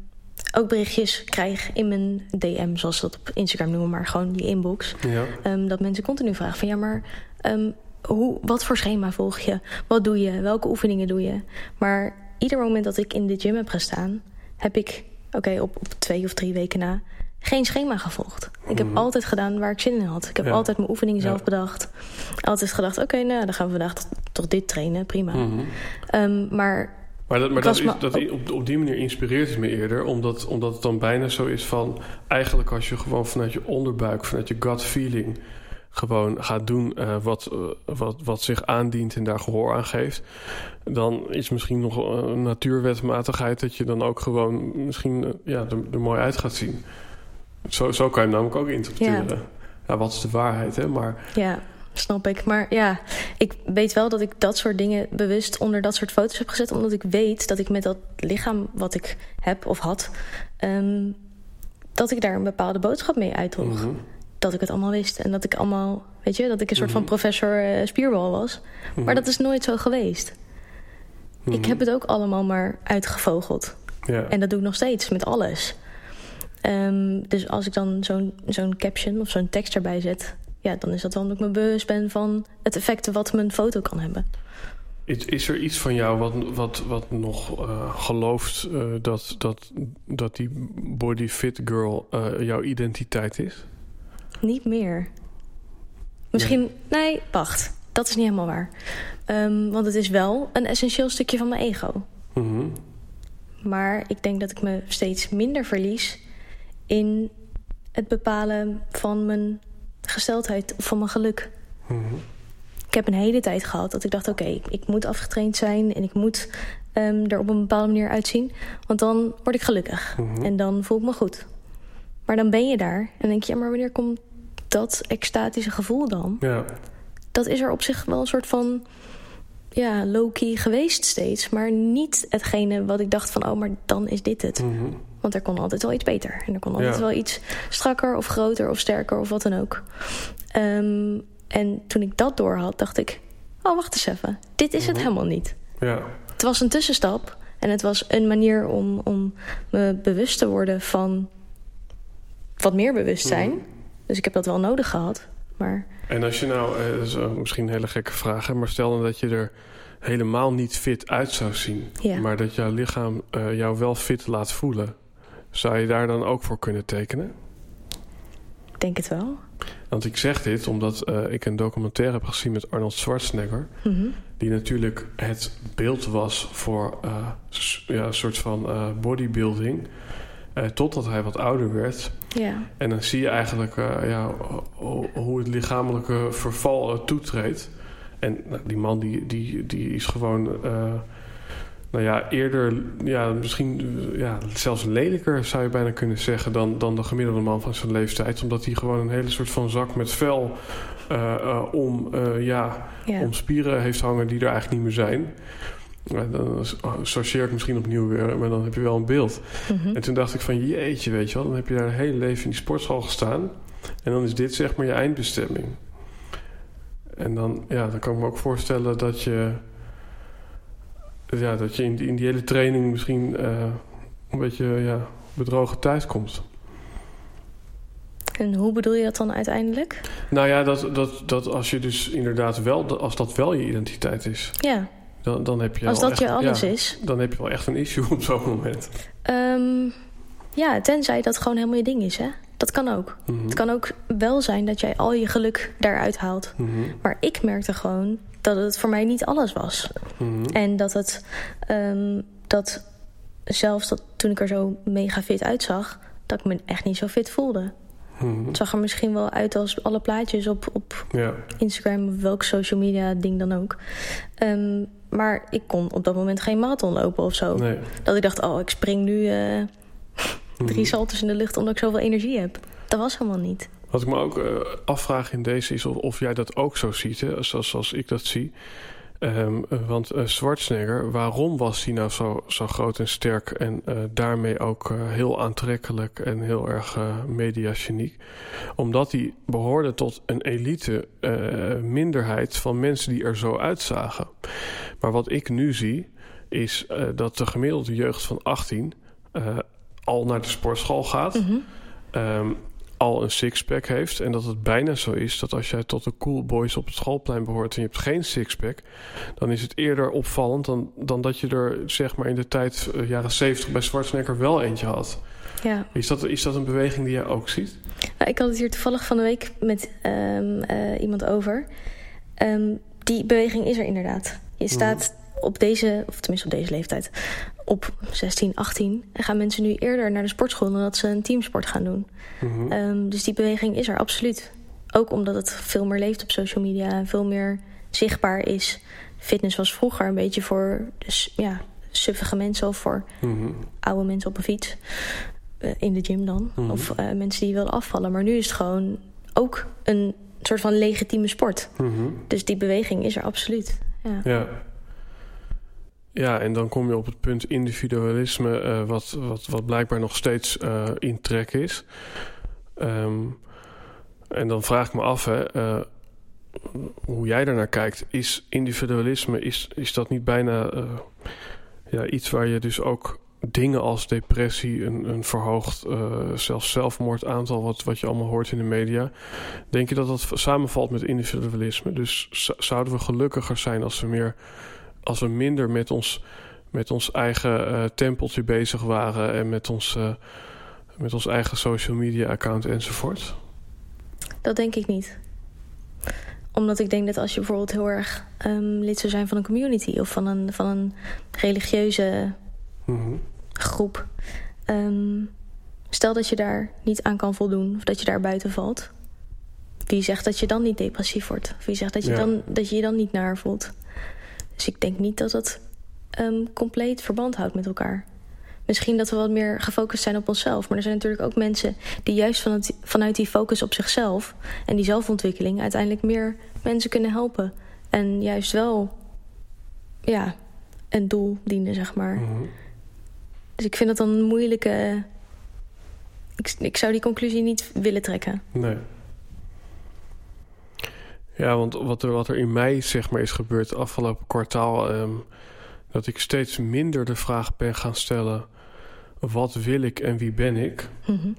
ook berichtjes krijg in mijn D M, zoals we dat op Instagram noemen... maar gewoon die inbox. Ja. Um, dat mensen continu vragen van ja, maar... Um, hoe, wat voor schema volg je? Wat doe je? Welke oefeningen doe je? Maar ieder moment dat ik in de gym heb gestaan... heb ik, oké, okay, op, op twee of drie weken na... geen schema gevolgd. Ik mm-hmm. heb altijd gedaan waar ik zin in had. Ik heb ja. altijd mijn oefeningen ja. zelf bedacht. Altijd gedacht, oké, okay, nou, dan gaan we vandaag toch dit trainen. Prima. Mm-hmm. Um, maar... Maar, dat, maar dat is, dat op, op die manier inspireert het me eerder. Omdat, omdat het dan bijna zo is van... eigenlijk als je gewoon vanuit je onderbuik... vanuit je gut feeling... gewoon gaat doen uh, wat, uh, wat, wat zich aandient en daar gehoor aan geeft... dan is misschien nog een natuurwetmatigheid... dat je dan ook gewoon misschien uh, ja, er, er mooi uit gaat zien. Zo, zo kan je hem namelijk ook interpreteren. Ja. Ja, wat is de waarheid, hè? Maar... Ja, snap ik. Maar ja, ik weet wel dat ik dat soort dingen... bewust onder dat soort foto's heb gezet... omdat ik weet dat ik met dat lichaam wat ik heb of had... Um, dat ik daar een bepaalde boodschap mee uitdroeg. Mm-hmm. Dat ik het allemaal wist. En dat ik allemaal, weet je, dat ik een soort mm-hmm. van professor uh, Spierbal was. Mm-hmm. Maar dat is nooit zo geweest. Mm-hmm. Ik heb het ook allemaal maar uitgevogeld. Ja. En dat doe ik nog steeds met alles. Um, dus als ik dan zo'n, zo'n caption of zo'n tekst erbij zet... ja, dan is dat wel omdat ik me bewust ben van het effect wat mijn foto kan hebben. Is, is er iets van jou wat, wat, wat nog uh, gelooft uh, dat, dat, dat die body fit girl uh, jouw identiteit is? Niet meer. Misschien... Nee. nee, wacht. Dat is niet helemaal waar. Um, want het is wel een essentieel stukje van mijn ego. Mm-hmm. Maar ik denk dat ik me steeds minder verlies... in het bepalen van mijn gesteldheid of van mijn geluk. Mm-hmm. Ik heb een hele tijd gehad dat ik dacht... oké, okay, ik moet afgetraind zijn en ik moet um, er op een bepaalde manier uitzien. Want dan word ik gelukkig. Mm-hmm. En dan voel ik me goed. Maar dan ben je daar en dan denk je, ja, maar wanneer komt dat extatische gevoel dan? Ja. Dat is er op zich wel een soort van, ja, low-key geweest steeds. Maar niet hetgene wat ik dacht van, oh, maar dan is dit het. Mm-hmm. Want er kon altijd wel iets beter. En er kon altijd ja. wel iets strakker of groter of sterker of wat dan ook. Um, en toen ik dat door had, dacht ik, oh, wacht eens even. Dit is het mm-hmm. helemaal niet. Ja. Het was een tussenstap. En het was een manier om, om me bewust te worden van wat meer bewustzijn. Mm-hmm. Dus ik heb dat wel nodig gehad. Maar... En als je nou, eh, dat is misschien een hele gekke vraag, hè, maar stel dan dat je er helemaal niet fit uit zou zien. Ja. Maar dat jouw lichaam eh, jou wel fit laat voelen. Zou je daar dan ook voor kunnen tekenen? Ik denk het wel. Want ik zeg dit omdat uh, ik een documentaire heb gezien met Arnold Schwarzenegger. Mm-hmm. Die natuurlijk het beeld was voor uh, s- ja, een soort van uh, bodybuilding. Uh, totdat hij wat ouder werd. Yeah. En dan zie je eigenlijk uh, ja, ho- hoe het lichamelijke verval uh, toetreedt. En nou, die man die, die, die is gewoon... Uh, Nou ja, eerder, ja, misschien ja, zelfs lelijker zou je bijna kunnen zeggen dan, dan de gemiddelde man van zijn leeftijd. Omdat hij gewoon een hele soort van zak met vel uh, uh, om, uh, ja, ja. om spieren heeft hangen die er eigenlijk niet meer zijn. Ja, dan sorceer ik misschien opnieuw weer, maar dan heb je wel een beeld. Mm-hmm. En toen dacht ik van jeetje, weet je wel, dan heb je daar een hele leven in die sportschool gestaan. En dan is dit zeg maar je eindbestemming. En dan, ja, dan kan ik me ook voorstellen dat je... Ja, dat je in die, in die hele training misschien uh, een beetje ja, bedrogen thuis komt. En hoe bedoel je dat dan uiteindelijk? Nou ja, dat, dat, dat als je dus inderdaad wel, als dat wel je identiteit is. Ja. Dan, dan heb je als dat echt, je alles ja, is. Dan heb je wel echt een issue op zo'n moment. Um, ja, tenzij dat gewoon helemaal je ding is, hè. Dat kan ook. Mm-hmm. Het kan ook wel zijn dat jij al je geluk daaruit haalt. Mm-hmm. Maar ik merkte gewoon dat het voor mij niet alles was. Mm-hmm. En dat het... Um, dat zelfs dat toen ik er zo mega fit uitzag... dat ik me echt niet zo fit voelde. Mm-hmm. Het zag er misschien wel uit als alle plaatjes op, op ja. Instagram... of welk social media ding dan ook. Um, maar ik kon op dat moment geen marathon lopen of zo. Nee. Dat ik dacht, oh, ik spring nu uh, mm-hmm. drie salto's in de lucht... omdat ik zoveel energie heb. Dat was helemaal niet. Wat ik me ook uh, afvraag in deze is of, of jij dat ook zo ziet, hè? Zoals, zoals ik dat zie. Um, want uh, Schwarzenegger, waarom was hij nou zo, zo groot en sterk... en uh, daarmee ook uh, heel aantrekkelijk en heel erg uh, mediageniek? Omdat hij behoorde tot een elite uh, minderheid van mensen die er zo uitzagen. Maar wat ik nu zie, is uh, dat de gemiddelde jeugd van achttien... Uh, al naar de sportschool gaat... Mm-hmm. Um, al een sixpack heeft. En dat het bijna zo is dat als jij tot de cool boys op het schoolplein behoort... en je hebt geen sixpack, dan is het eerder opvallend... dan, dan dat je er zeg maar in de tijd uh, jaren zeventig bij Schwarzenegger wel eentje had. Ja. Is dat, is dat een beweging die jij ook ziet? Nou, ik had het hier toevallig van de week met um, uh, iemand over. Um, die beweging is er inderdaad. Je staat mm. op deze, of tenminste op deze leeftijd... op zestien, achttien en gaan mensen nu eerder naar de sportschool... dan dat ze een teamsport gaan doen. Mm-hmm. Um, dus die beweging is er, absoluut. Ook omdat het veel meer leeft op social media... en veel meer zichtbaar is. Fitness was vroeger een beetje voor dus, ja, suffige mensen... of voor mm-hmm. oude mensen op een fiets. Uh, in de gym dan. Mm-hmm. Of uh, mensen die wilden afvallen. Maar nu is het gewoon ook een soort van legitieme sport. Mm-hmm. Dus die beweging is er, absoluut. Ja. ja. Ja, en dan kom je op het punt individualisme... Uh, wat, wat, wat blijkbaar nog steeds uh, in trek is. Um, en dan vraag ik me af... Hè, uh, hoe jij daarnaar kijkt. Is individualisme... is, is dat niet bijna uh, ja, iets waar je dus ook... dingen als depressie, een, een verhoogd... Uh, zelfs zelfmoordaantal... Wat, wat je allemaal hoort in de media... denk je dat dat samenvalt met individualisme? Dus z- zouden we gelukkiger zijn... als we meer... als we minder met ons, met ons eigen uh, tempeltje bezig waren... en met ons, uh, met ons eigen social media account enzovoort? Dat denk ik niet. Omdat ik denk dat als je bijvoorbeeld heel erg um, lid zou zijn van een community... of van een, van een religieuze mm-hmm. groep... Um, stel dat je daar niet aan kan voldoen of dat je daar buiten valt... wie zegt dat je dan niet depressief wordt? Of wie zegt dat je, ja. dan, dat je je dan niet naar voelt? Dus ik denk niet dat dat um, compleet verband houdt met elkaar. misschien dat we wat meer gefocust zijn op onszelf. Maar er zijn natuurlijk ook mensen die juist van het, vanuit die focus op zichzelf en die zelfontwikkeling uiteindelijk meer mensen kunnen helpen. En juist wel ja, een doel dienen, zeg maar. Mm-hmm. Dus ik vind dat dan een moeilijke... Ik, ik zou die conclusie niet willen trekken. Nee. Ja, want wat er, wat er in mij zeg maar is gebeurd het afgelopen kwartaal... Um, dat ik steeds minder de vraag ben gaan stellen... wat wil ik en wie ben ik? Mm-hmm.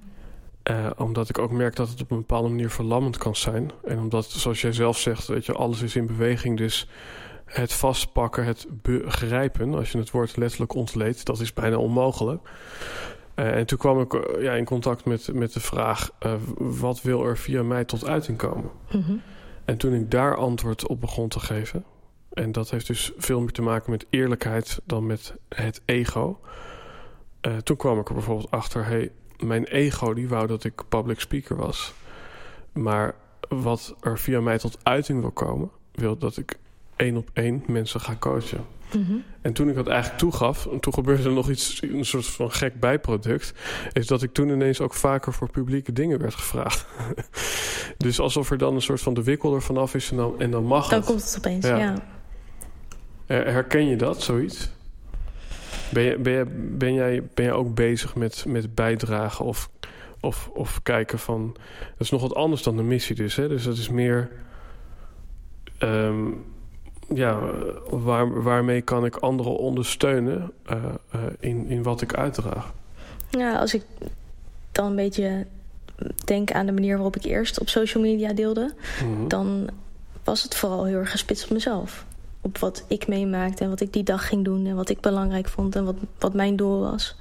Uh, omdat ik ook merk dat het op een bepaalde manier verlammend kan zijn. En omdat, zoals jij zelf zegt, weet je, alles is in beweging. Dus het vastpakken, het begrijpen... als je het woord letterlijk ontleedt, dat is bijna onmogelijk... Uh, en toen kwam ik uh, ja, in contact met, met de vraag... Uh, wat wil er via mij tot uiting komen? Mm-hmm. En toen ik daar antwoord op begon te geven... en dat heeft dus veel meer te maken met eerlijkheid dan met het ego... Uh, toen kwam ik er bijvoorbeeld achter... hey, mijn ego die wou dat ik public speaker was. Maar wat er via mij tot uiting wil komen... wil dat ik één op één mensen ga coachen... Mm-hmm. En toen ik dat eigenlijk toegaf, toen gebeurde er nog iets, een soort van gek bijproduct... is dat ik toen ineens ook vaker voor publieke dingen werd gevraagd. Dus alsof er dan een soort van de wikkel er vanaf is en dan, en dan mag dan het. Dan komt het opeens, ja. ja. Herken je dat, zoiets? Ben, je, ben, je, ben, jij, ben jij ook bezig met, met bijdragen of, of, of kijken van... Dat is nog wat anders dan de missie dus, hè? Dus dat is meer... Um, Ja, waar, waarmee kan ik anderen ondersteunen uh, uh, in, in wat ik uitdraag? Ja, als ik dan een beetje denk aan de manier waarop ik eerst op social media deelde... Mm-hmm. Dan was het vooral heel erg gespitst op mezelf. Op wat ik meemaakte en wat ik die dag ging doen... en wat ik belangrijk vond en wat, wat mijn doel was.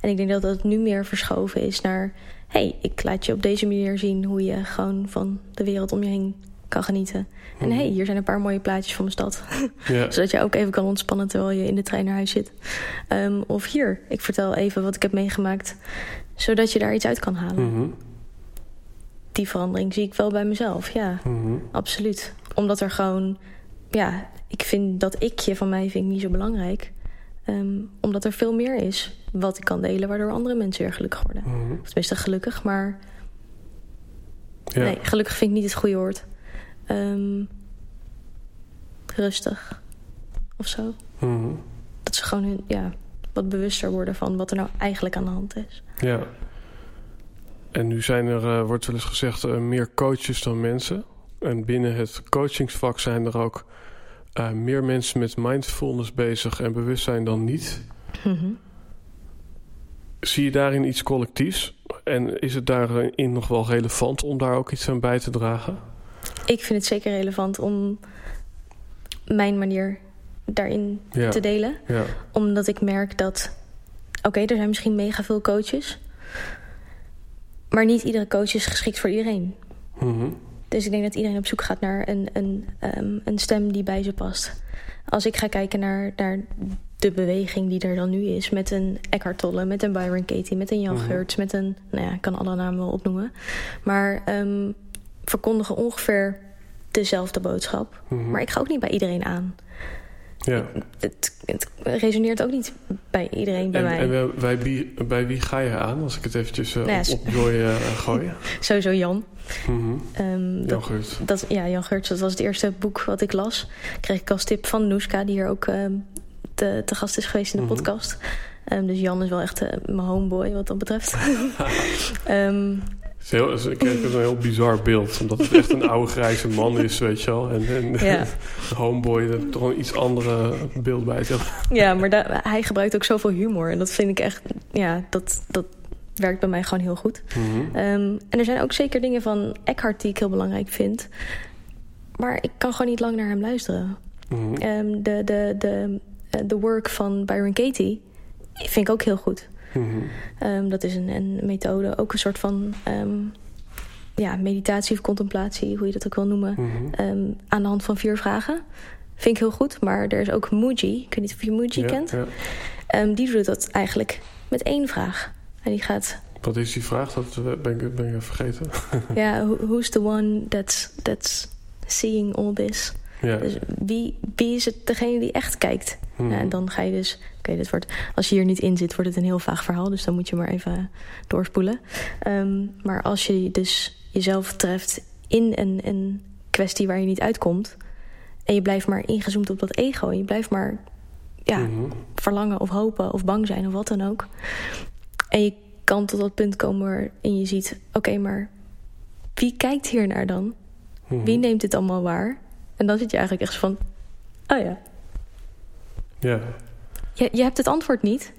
En ik denk dat dat nu meer verschoven is naar... hey, ik laat je op deze manier zien hoe je gewoon van de wereld om je heen... kan genieten. En hé, hey, hier zijn een paar mooie plaatjes van mijn stad. Ja. Zodat je ook even kan ontspannen terwijl je in de trein naar huis zit. Um, of hier, ik vertel even wat ik heb meegemaakt... zodat je daar iets uit kan halen. Mm-hmm. Die verandering zie ik wel bij mezelf, ja. Mm-hmm. Absoluut. Omdat er gewoon... ja, ik vind dat ikje van mij vind ik niet zo belangrijk. Um, omdat er veel meer is wat ik kan delen... waardoor andere mensen weer gelukkig worden. Mm-hmm. Of tenminste gelukkig, maar... Ja. Nee, gelukkig vind ik niet het goede woord... Um, rustig of zo. Mm-hmm. Dat ze gewoon hun, ja, wat bewuster worden van wat er nou eigenlijk aan de hand is. Ja. En nu zijn er, uh, wordt wel eens gezegd, uh, meer coaches dan mensen. En binnen het coachingsvak zijn er ook uh, meer mensen met mindfulness bezig en bewustzijn dan niet. Mm-hmm. Zie je daarin iets collectiefs? En is het daarin nog wel relevant om daar ook iets aan bij te dragen? Ik vind het zeker relevant om mijn manier daarin ja. te delen. Ja. Omdat ik merk dat... Oké, okay, er zijn misschien mega veel coaches. Maar niet iedere coach is geschikt voor iedereen. Mm-hmm. Dus ik denk dat iedereen op zoek gaat naar een, een, um, een stem die bij ze past. Als ik ga kijken naar, naar de beweging die er dan nu is... met een Eckhart Tolle, met een Byron Katie, met een Jan mm-hmm. Geurts... met een... Nou ja, ik kan alle namen wel opnoemen. Maar... Um, verkondigen ongeveer dezelfde boodschap. Mm-hmm. Maar ik ga ook niet bij iedereen aan. Ja. Het, het resoneert ook niet bij iedereen bij en, mij. En bij, bij, wie, bij wie ga je aan? Als ik het eventjes uh, nou ja, op Joy uh, gooi. Sowieso Jan. Mm-hmm. Um, Jan Geurts. Dat, dat, ja, Jan Geurts. Dat was het eerste boek wat ik las. Kreeg ik als tip van Noeska, die hier ook uh, te, te gast is geweest in de mm-hmm. podcast. Um, dus Jan is wel echt uh, mijn homeboy wat dat betreft. um, Heel, ik kreeg een heel bizar beeld. Omdat het echt een oude grijze man is, weet je wel. En, en ja. homeboy, er toch een iets andere beeld bij. Ja, maar da- hij gebruikt ook zoveel humor. En dat vind ik echt... Ja, dat, dat werkt bij mij gewoon heel goed. Mm-hmm. Um, en er zijn ook zeker dingen van Eckhart die ik heel belangrijk vind. Maar ik kan gewoon niet lang naar hem luisteren. Mm-hmm. Um, de, de, de, de work van Byron Katie vind ik ook heel goed. Mm-hmm. Um, dat is een, een methode, ook een soort van um, ja, meditatie of contemplatie, hoe je dat ook wil noemen. Mm-hmm. Um, aan de hand van vier vragen. Vind ik heel goed, maar er is ook Mooji. Ik weet niet of je Mooji ja, kent. Ja. Um, die doet dat eigenlijk met één vraag. En die gaat... Wat is die vraag? Dat ben ik, ben ik vergeten. Ja, yeah, who's the one that's, that's seeing all this? Ja. Dus wie, wie is het degene die echt kijkt? Hmm. Ja, en dan ga je dus... Oké, okay, dit wordt, als je hier niet in zit, wordt het een heel vaag verhaal. Dus dan moet je maar even doorspoelen. Um, maar als je dus jezelf treft in een, een kwestie waar je niet uitkomt... en je blijft maar ingezoomd op dat ego... en je blijft maar ja, hmm. verlangen of hopen of bang zijn of wat dan ook... en je kan tot dat punt komen waarin je ziet... oké, okay, maar wie kijkt hier naar dan? Hmm. Wie neemt dit allemaal waar? En dan zit je eigenlijk echt van... oh ja. Ja. Je, je hebt het antwoord niet.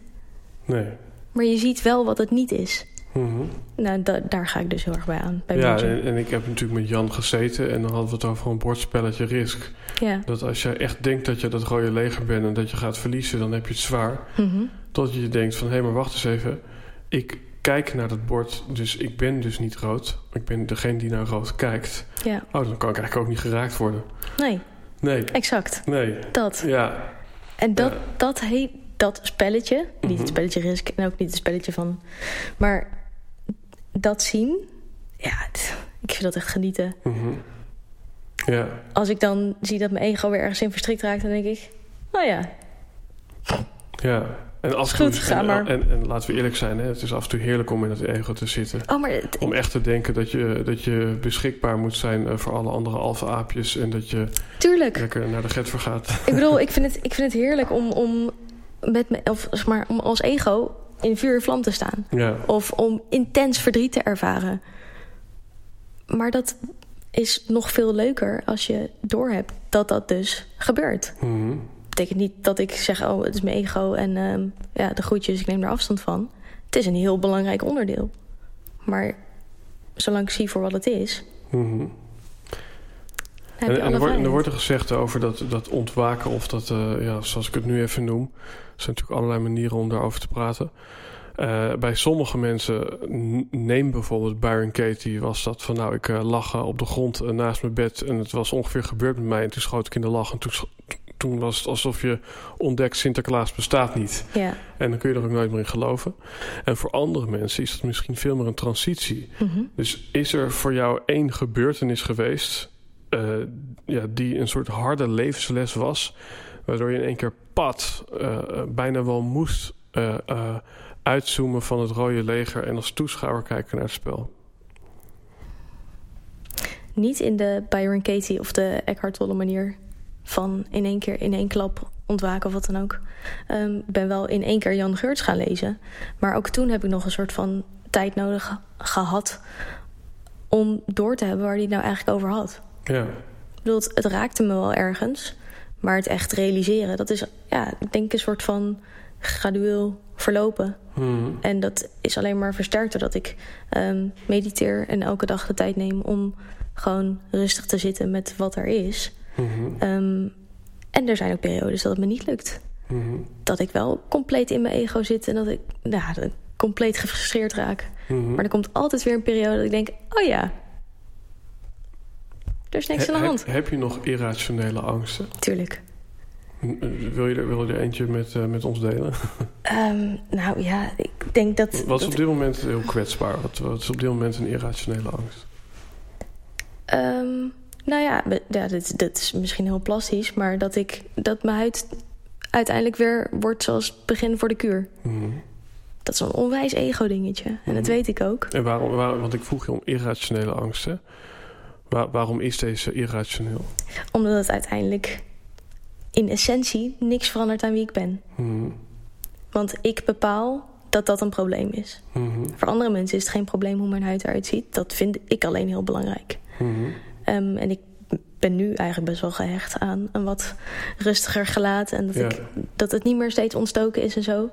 Nee. Maar je ziet wel wat het niet is. Mm-hmm. Nou, da- daar ga ik dus heel erg bij aan. Bij ja, en, en ik heb natuurlijk met Jan gezeten... en dan hadden we het over een bordspelletje risk. Ja. Dat als je echt denkt dat je dat rode leger bent... en dat je gaat verliezen, dan heb je het zwaar. Mm-hmm. Tot je denkt van... hé, hey, maar wacht eens even. Ik kijk naar dat bord, dus ik ben dus niet rood. Ik ben degene die naar rood kijkt. Ja. Oh, dan kan ik eigenlijk ook niet geraakt worden. Nee. Nee. Exact. Nee. Dat. Ja. En dat, ja. dat heet dat spelletje. Mm-hmm. Niet het spelletje risk en ook niet het spelletje van... maar dat zien... ja, t- ik vind dat echt genieten. Mm-hmm. Ja. Als ik dan zie dat mijn ego weer ergens in verstrikt raakt... dan denk ik, oh ja. Ja. En, af en, toe, Goed, ga maar. En, en, en laten we eerlijk zijn, hè, het is af en toe heerlijk om in het ego te zitten. Oh, maar het, om echt te denken dat je, dat je beschikbaar moet zijn voor alle andere alfa-aapjes. En dat je tuurlijk. lekker naar de getver gaat. Ik bedoel, ik vind het, ik vind het heerlijk om, om, met me, of, zeg maar, om als ego in vuur en vlam te staan. Ja. Of om intens verdriet te ervaren. Maar dat is nog veel leuker als je doorhebt dat dat dus gebeurt. Mm-hmm. Dat betekent niet dat ik zeg, oh, het is mijn ego en um, ja, de groetjes, ik neem er afstand van. Het is een heel belangrijk onderdeel. Maar zolang ik zie voor wat het is... Mm-hmm. En, en er, wordt, er wordt er gezegd over dat, dat ontwaken of dat, uh, ja, zoals ik het nu even noem... er zijn natuurlijk allerlei manieren om daarover te praten. Uh, bij sommige mensen, neem bijvoorbeeld Byron Katie... was dat van, nou, ik uh, lag uh, op de grond uh, naast mijn bed... en het was ongeveer gebeurd met mij en toen schoot ik in de lach... en toen scho- Toen was het alsof je ontdekt Sinterklaas bestaat niet. Ja. En dan kun je er ook nooit meer in geloven. En voor andere mensen is dat misschien veel meer een transitie. Mm-hmm. Dus is er voor jou één gebeurtenis geweest... Uh, ja, die een soort harde levensles was... waardoor je in één keer pad uh, bijna wel moest uh, uh, uitzoomen van het rode leger... en als toeschouwer kijken naar het spel? Niet in de Byron Katie of de Eckhart Tolle manier... van in één keer, in één klap ontwaken of wat dan ook. Ik um, ben wel in één keer Jan Geurts gaan lezen. Maar ook toen heb ik nog een soort van tijd nodig gehad... om door te hebben waar hij het nou eigenlijk over had. Ja. Ik bedoel, het raakte me wel ergens. Maar het echt realiseren, dat is, ja, ik denk een soort van gradueel verlopen. Hmm. En dat is alleen maar versterkt doordat ik um, mediteer... en elke dag de tijd neem om gewoon rustig te zitten met wat er is... Mm-hmm. Um, en er zijn ook periodes dat het me niet lukt. Mm-hmm. Dat ik wel compleet in mijn ego zit en dat ik, nou, dat ik compleet gefrustreerd raak. Mm-hmm. Maar er komt altijd weer een periode dat ik denk, oh ja, er is niks He, aan de hand. Heb, heb je nog irrationele angsten? Tuurlijk. Wil je er, wil je er eentje met, uh, met ons delen? Um, nou ja, ik denk dat... Wat is op dit moment heel kwetsbaar? Wat, wat is op dit moment een irrationele angst? Um, Nou ja, ja dit, dit is misschien heel plastisch... maar dat ik dat mijn huid uiteindelijk weer wordt zoals het begin voor de kuur. Mm-hmm. Dat is een onwijs ego-dingetje. En mm-hmm. dat weet ik ook. En waarom, waarom? Want ik vroeg je om irrationele angsten. Waar, waarom is deze irrationeel? Omdat het uiteindelijk in essentie niks verandert aan wie ik ben. Mm-hmm. Want ik bepaal dat dat een probleem is. Mm-hmm. Voor andere mensen is het geen probleem hoe mijn huid eruit ziet. Dat vind ik alleen heel belangrijk. Mm-hmm. Um, en ik ben nu eigenlijk best wel gehecht aan een wat rustiger gelaat. En dat, ja. ik, dat het niet meer steeds ontstoken is en zo.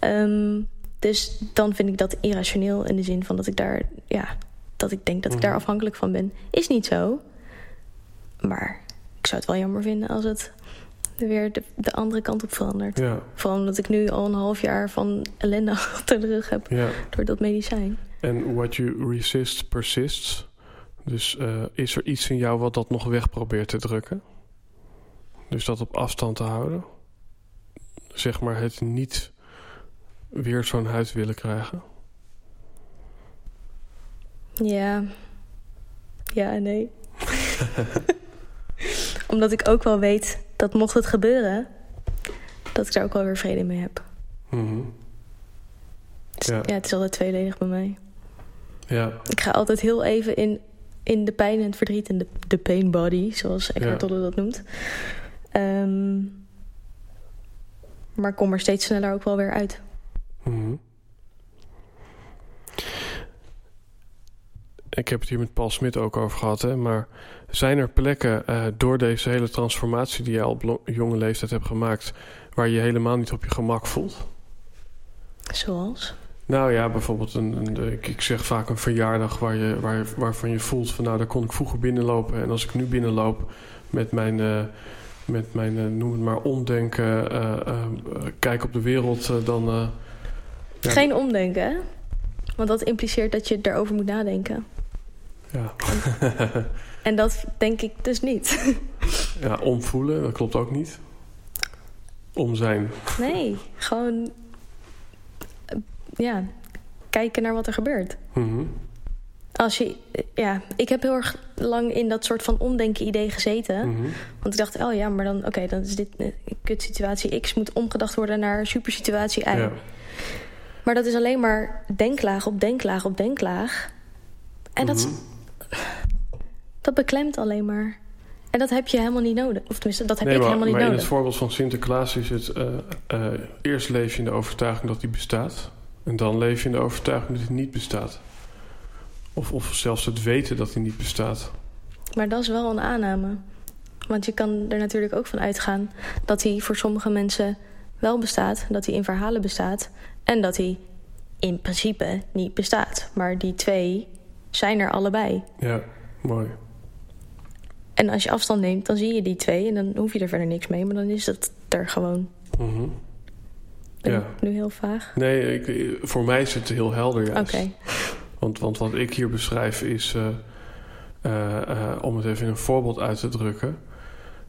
Um, dus dan vind ik dat irrationeel in de zin van dat ik daar... ja, dat ik denk dat ik daar afhankelijk van ben. Is niet zo. Maar ik zou het wel jammer vinden als het weer de, de andere kant op verandert. Ja. Vooral omdat ik nu al een half jaar van ellende achter de rug heb. Ja. Door dat medicijn. En what you resist persists. Dus uh, is er iets in jou wat dat nog weg probeert te drukken? Dus dat op afstand te houden? Zeg maar het niet weer zo'n huid willen krijgen? Ja. Ja en nee. Omdat ik ook wel weet dat mocht het gebeuren, dat ik daar ook wel weer vrede mee heb. Mm-hmm. Dus, ja. ja, het is altijd tweeledig bij mij. Ja. Ik ga altijd heel even in, in de pijn en het verdriet, in de, de pain body, zoals Eckhart Tolle ja. dat noemt. Um, maar kom er steeds sneller ook wel weer uit. Mm-hmm. Ik heb het hier met Paul Smit ook over gehad, hè? Maar zijn er plekken uh, door deze hele transformatie die jij al op lo- jonge leeftijd hebt gemaakt, waar je, je helemaal niet op je gemak voelt? Zoals? Nou ja, bijvoorbeeld, een, een, ik, ik zeg vaak een verjaardag waar je, waar, waarvan je voelt van nou, daar kon ik vroeger binnenlopen. En als ik nu binnenloop met mijn, uh, met mijn uh, noem het maar, omdenken, uh, uh, kijk op de wereld, uh, dan... Uh, ja. Geen omdenken, hè? Want dat impliceert dat je erover moet nadenken. Ja. En, en dat denk ik dus niet. Ja, omvoelen, dat klopt ook niet. Om zijn. Nee, gewoon... Ja, kijken naar wat er gebeurt. Mm-hmm. Als je, ja, ik heb heel erg lang in dat soort van omdenken idee gezeten. Mm-hmm. Want ik dacht, oh ja, maar dan, oké, okay, dan is dit kutsituatie X moet omgedacht worden naar supersituatie Y. Ja. Maar dat is alleen maar denklaag op denklaag op denklaag. En mm-hmm. dat, dat beklemt alleen maar. En dat heb je helemaal niet nodig. Of tenminste, dat heb nee, ik maar, helemaal niet maar nodig. Maar in het voorbeeld van Sinterklaas is het... Uh, uh, eerst leef je in de overtuiging dat die bestaat. En dan leef je in de overtuiging dat hij niet bestaat. Of, of zelfs het weten dat hij niet bestaat. Maar dat is wel een aanname. Want je kan er natuurlijk ook van uitgaan... dat hij voor sommige mensen wel bestaat. Dat hij in verhalen bestaat. En dat hij in principe niet bestaat. Maar die twee zijn er allebei. Ja, mooi. En als je afstand neemt, dan zie je die twee... en dan hoef je er verder niks mee. Maar dan is dat er gewoon... Mm-hmm. Ben ja. ik nu heel vaag? Nee, ik, voor mij is het heel helder juist. Okay. Want, want wat ik hier beschrijf is... Uh, uh, uh, om het even in een voorbeeld uit te drukken...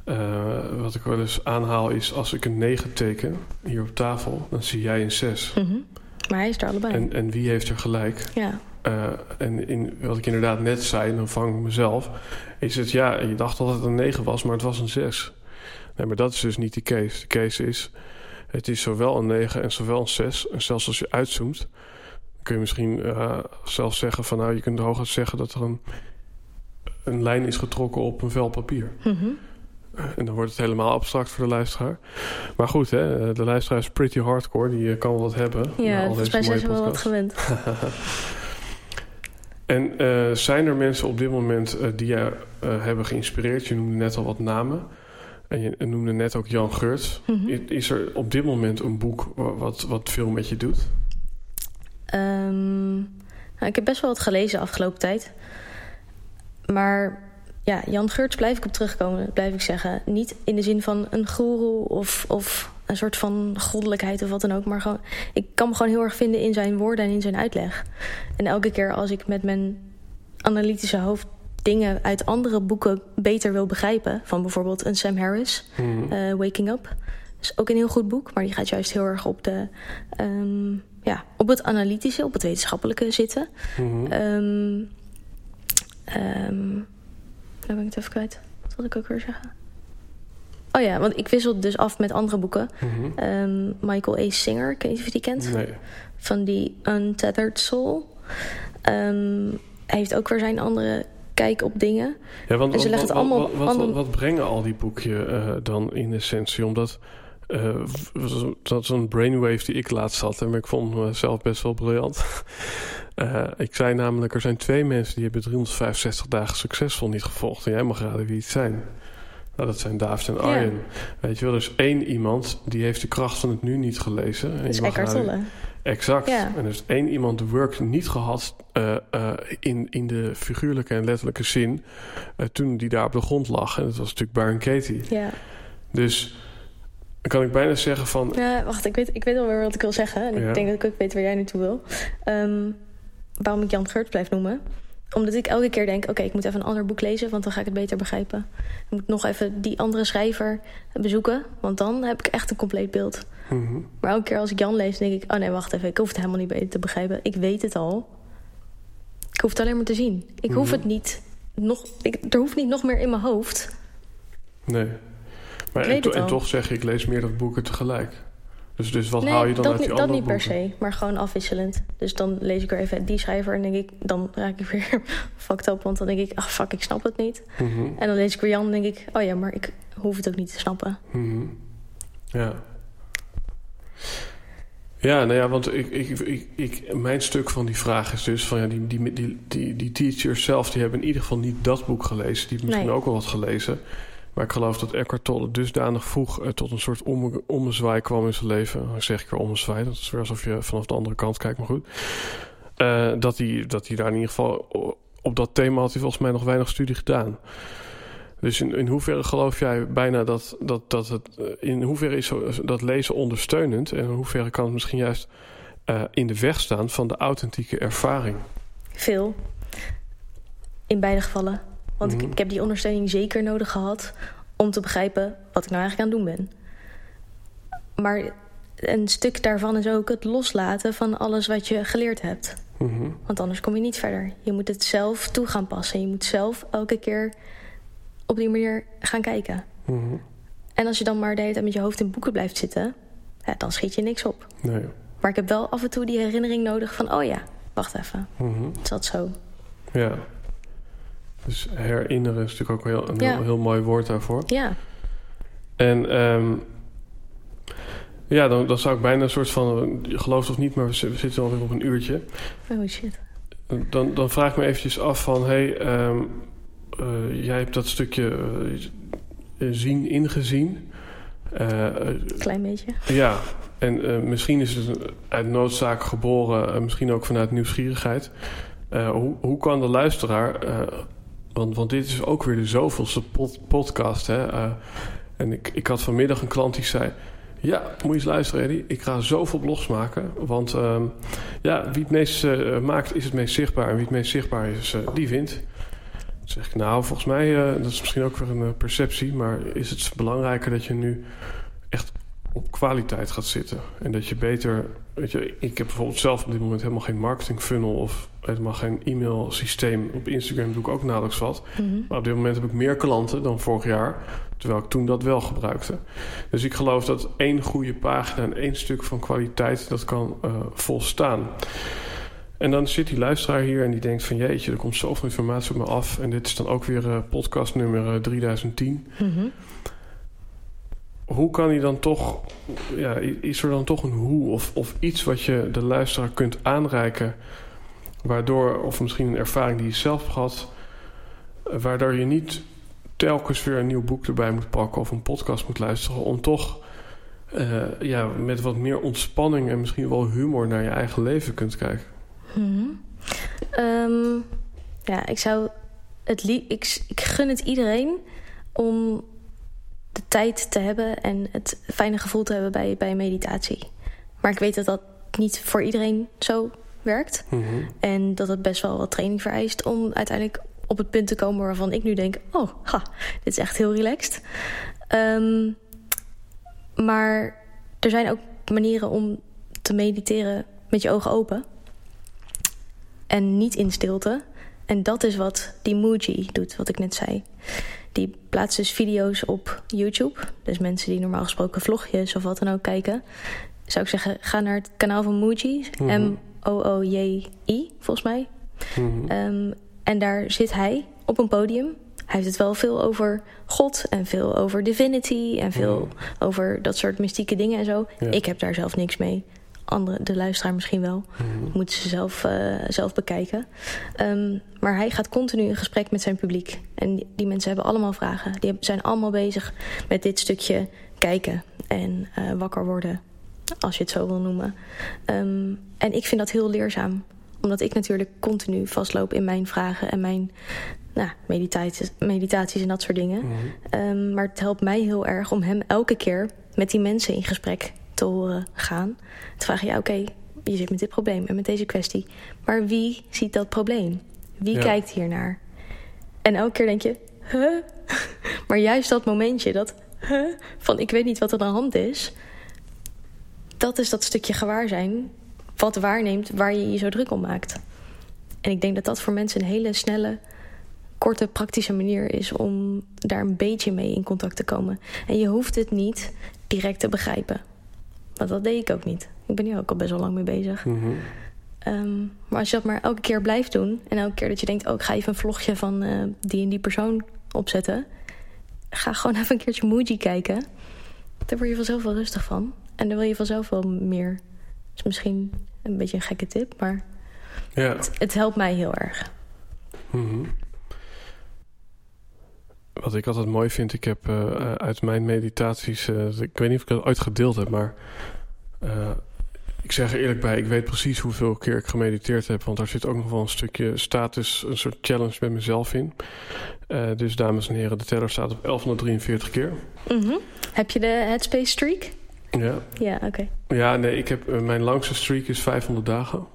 Uh, wat ik wel eens aanhaal is... als ik een negen teken hier op tafel... dan zie jij een zes. Mm-hmm. Maar hij is er allebei. En, en wie heeft er gelijk? Ja. Uh, en in, wat ik inderdaad net zei... en dan vang ik mezelf... is het ja, je dacht dat het een negen was... maar het was een zes. Nee, maar dat is dus niet de case. De case is... Het is zowel een negen en zowel een zes. En zelfs als je uitzoomt, kun je misschien uh, zelfs zeggen van nou, je kunt hooguit zeggen dat er een, een lijn is getrokken op een vel papier. Mm-hmm. En dan wordt het helemaal abstract voor de luisteraar. Maar goed, hè, de luisteraar is pretty hardcore, die kan wel wat hebben. Ja, volgens mij zijn ze wel wat gewend. En uh, zijn er mensen op dit moment uh, die jou uh, hebben geïnspireerd? Je noemde net al wat namen. En je noemde net ook Jan Geurts. Mm-hmm. Is er op dit moment een boek wat, wat veel met je doet? Um, nou, ik heb best wel wat gelezen de afgelopen tijd. Maar ja, Jan Geurts blijf ik op terugkomen, blijf ik zeggen. Niet in de zin van een goeroe of, of een soort van goddelijkheid of wat dan ook. Maar gewoon, ik kan me gewoon heel erg vinden in zijn woorden en in zijn uitleg. En elke keer als ik met mijn analytische hoofd... dingen uit andere boeken beter wil begrijpen. Van bijvoorbeeld een Sam Harris, mm. uh, Waking Up. Dat is ook een heel goed boek, maar die gaat juist heel erg op, de, um, ja, op het analytische, op het wetenschappelijke zitten. Mm. Um, um, nou ben ik het even kwijt. Wat wil ik ook weer zeggen? Oh ja, want ik wissel dus af met andere boeken. Mm-hmm. Um, Michael A. Singer, ik weet niet of je die kent. Nee. Van The Untethered Soul. Um, hij heeft ook weer zijn andere... kijk op dingen. Ja, want, en ze leggen het allemaal... Wat, wat, wat, wat, wat brengen al die boekjes uh, dan in essentie? Omdat uh, dat is een brainwave die ik laatst had. En ik vond mezelf best wel briljant. Uh, ik zei namelijk, er zijn twee mensen... die hebben driehonderdvijfenzestig dagen succesvol niet gevolgd. En jij mag raden wie het zijn. Nou, dat zijn Daft en Arjen. Ja. Weet je wel, er is één iemand... die heeft de kracht van het nu niet gelezen. En dat is Eckhart Tolle. Exact. Ja. En er is één iemand de work niet gehad... Uh, uh, in, in de figuurlijke en letterlijke zin... Uh, toen die daar op de grond lag. En dat was natuurlijk Byron Katie. Ja. Dus kan ik bijna zeggen van... Ja, wacht, ik weet, ik weet alweer wat ik wil zeggen. En ja. ik denk dat ik ook weet waar jij naartoe wil. Um, waarom ik Jan Geurts blijf noemen... Omdat ik elke keer denk, oké, okay, ik moet even een ander boek lezen... want dan ga ik het beter begrijpen. Ik moet nog even die andere schrijver bezoeken... want dan heb ik echt een compleet beeld. Mm-hmm. Maar elke keer als ik Jan lees, denk ik... oh nee, wacht even, ik hoef het helemaal niet beter te begrijpen. Ik weet het al. Ik hoef het alleen maar te zien. Ik mm-hmm. hoef het niet nog... Ik, er hoeft niet nog meer in mijn hoofd. Nee. Maar en, to- en toch zeg je, ik lees meerdere boeken tegelijk. Dus, dus wat nee, haal je dan uit die andere boeken? Nee, dat niet per se, maar gewoon afwisselend. Dus dan lees ik weer even die schrijver en denk ik... dan raak ik weer fucked up, want dan denk ik... ah, oh, fuck, ik snap het niet. Mm-hmm. En dan lees ik weer Jan en denk ik... oh ja, maar ik hoef het ook niet te snappen. Mm-hmm. Ja. Ja, nou ja, want ik, ik, ik, ik, mijn stuk van die vraag is dus... van ja, die, die, die, die, die teachers zelf, die hebben in ieder geval niet dat boek gelezen. Die hebben misschien nee. ook al wat gelezen... Maar ik geloof dat Eckhart Tolle dusdanig vroeg uh, tot een soort omme, ommezwaai kwam in zijn leven. Dan zeg ik weer ommezwaai, dat is weer alsof je vanaf de andere kant kijkt, maar goed. Uh, dat hij dat hij daar in ieder geval op dat thema had hij volgens mij nog weinig studie gedaan. Dus in, in hoeverre geloof jij bijna dat, dat, dat het... in hoeverre is dat lezen ondersteunend en in hoeverre kan het misschien juist uh, in de weg staan van de authentieke ervaring? Veel. In beide gevallen. Want ik, ik heb die ondersteuning zeker nodig gehad... om te begrijpen wat ik nou eigenlijk aan het doen ben. Maar een stuk daarvan is ook het loslaten van alles wat je geleerd hebt. Mm-hmm. Want anders kom je niet verder. Je moet het zelf toe gaan passen. Je moet zelf elke keer op die manier gaan kijken. Mm-hmm. En als je dan maar de hele tijd met je hoofd in boeken blijft zitten... Ja, dan schiet je niks op. Nee. Maar ik heb wel af en toe die herinnering nodig van... oh ja, wacht even. Mm-hmm. Het zat zo. Ja. Dus herinneren is natuurlijk ook een heel, een ja. heel, heel mooi woord daarvoor. Ja. En um, ja, dan, dan zou ik bijna een soort van... geloof het of niet, maar we, we zitten alweer op een uurtje. Oh shit. Dan, dan vraag ik me eventjes af van... hey, um, uh, jij hebt dat stukje uh, zien ingezien. Uh, Klein beetje. Ja, en uh, misschien is het uit noodzaak geboren... Uh, misschien ook vanuit nieuwsgierigheid... Uh, hoe, hoe kan de luisteraar... Uh, want, want dit is ook weer de zoveelste pod, podcast. Hè? Uh, en ik, ik had vanmiddag een klant die zei... ja, moet je eens luisteren, Eddie. Ik ga zoveel blogs maken. Want uh, ja, wie het meest uh, maakt, is het meest zichtbaar. En wie het meest zichtbaar is, uh, die wint. Dan zeg ik, nou, volgens mij... Uh, dat is misschien ook weer een uh, perceptie... maar is het belangrijker dat je nu echt op kwaliteit gaat zitten. En dat je beter... Weet je, ik heb bijvoorbeeld zelf op dit moment helemaal geen marketing funnel... of helemaal geen e-mail systeem. Op Instagram doe ik ook nauwelijks wat. Mm-hmm. Maar op dit moment heb ik meer klanten dan vorig jaar... terwijl ik toen dat wel gebruikte. Dus ik geloof dat één goede pagina... en één stuk van kwaliteit, dat kan uh, volstaan. En dan zit die luisteraar hier en die denkt van... jeetje, er komt zoveel informatie op me af. En dit is dan ook weer uh, podcast nummer uh, drieduizend tien. Mm-hmm. Hoe kan hij dan toch... Ja, is er dan toch een hoe of, of iets wat je de luisteraar kunt aanreiken... waardoor, of misschien een ervaring die je zelf had... waardoor je niet telkens weer een nieuw boek erbij moet pakken... of een podcast moet luisteren... om toch uh, ja, met wat meer ontspanning en misschien wel humor... naar je eigen leven kunt kijken. Hmm. Um, ja, ik zou... het li- ik, ik gun het iedereen om... de tijd te hebben en het fijne gevoel te hebben bij, bij meditatie. Maar ik weet dat dat niet voor iedereen zo werkt. Mm-hmm. En dat het best wel wat training vereist... om uiteindelijk op het punt te komen waarvan ik nu denk... oh, ha, dit is echt heel relaxed. Um, maar er zijn ook manieren om te mediteren met je ogen open. En niet in stilte. En dat is wat die Mooji doet, wat ik net zei. Die plaatst dus video's op YouTube. Dus mensen die normaal gesproken vlogjes of wat dan ook kijken. Zou ik zeggen, ga naar het kanaal van Mooji. Mm-hmm. M O O J I, volgens mij. Mm-hmm. Um, en daar zit hij op een podium. Hij heeft het wel veel over God en veel over divinity... en veel mm-hmm. over dat soort mystieke dingen en zo. Ja. Ik heb daar zelf niks mee. Andere, de luisteraar misschien wel. Mm-hmm. Moeten ze zelf, uh, zelf bekijken. Um, maar hij gaat continu in gesprek met zijn publiek. En die, die mensen hebben allemaal vragen. Die zijn allemaal bezig met dit stukje kijken. En uh, wakker worden. Als je het zo wil noemen. Um, en ik vind dat heel leerzaam. Omdat ik natuurlijk continu vastloop in mijn vragen. En mijn nou, meditaties, meditaties en dat soort dingen. Mm-hmm. Um, maar het helpt mij heel erg om hem elke keer met die mensen in gesprek te horen gaan. Te vragen, ja oké, okay, je zit met dit probleem en met deze kwestie. Maar wie ziet dat probleem? Wie ja. kijkt hiernaar? En elke keer denk je, huh? Maar juist dat momentje, dat huh? Van ik weet niet wat er aan de hand is. Dat is dat stukje gewaarzijn wat waarneemt waar je je zo druk om maakt. En ik denk dat dat voor mensen een hele snelle korte praktische manier is om daar een beetje mee in contact te komen. En je hoeft het niet direct te begrijpen. Want dat deed ik ook niet. Ik ben hier ook al best wel lang mee bezig. Mm-hmm. Um, maar als je dat maar elke keer blijft doen... en elke keer dat je denkt... oh, ik ga even een vlogje van uh, die en die persoon opzetten... ga gewoon even een keertje Mooji kijken. Daar word je vanzelf wel rustig van. En daar wil je vanzelf wel meer. Dat is misschien een beetje een gekke tip, maar... Ja. Het, het helpt mij heel erg. Mm-hmm. Wat ik altijd mooi vind... ik heb uh, uit mijn meditaties... Uh, ik weet niet of ik dat ooit gedeeld heb, maar... Uh, ik zeg er eerlijk bij, ik weet precies hoeveel keer ik gemediteerd heb. Want daar zit ook nog wel een stukje status, een soort challenge met mezelf in. Uh, dus dames en heren, de teller staat op elfhonderddrieënveertig keer. Mm-hmm. Heb je de Headspace streak? Ja. Ja, oké. Okay. Ja, nee, ik heb, uh, mijn langste streak is vijfhonderd dagen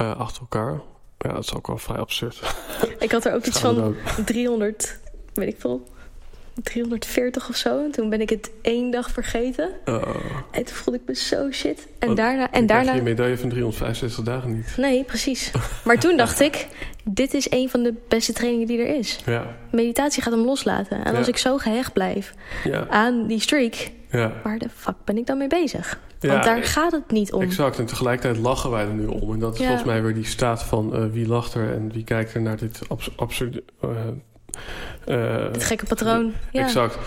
uh, achter elkaar. Ja, dat is ook wel vrij absurd. Ik had er ook iets van driehonderd, weet ik veel... driehonderdveertig of zo. En toen ben ik het één dag vergeten. Oh. En toen voelde ik me zo shit. En oh, daarna... En daarna... je medaille van driehonderdvijfenzestig dagen niet. Nee, precies. Maar toen dacht ik... dit is een van de beste trainingen die er is. Ja. Meditatie gaat hem loslaten. En ja. als ik zo gehecht blijf ja. aan die streak... Ja. waar de fuck ben ik dan mee bezig? Want ja, daar gaat het niet om. Exact. En tegelijkertijd lachen wij er nu om. En dat is ja. volgens mij weer die staat van... Uh, wie lacht er en wie kijkt er naar dit abs- absurde... Uh, Uh, het gekke patroon. Ja. Exact.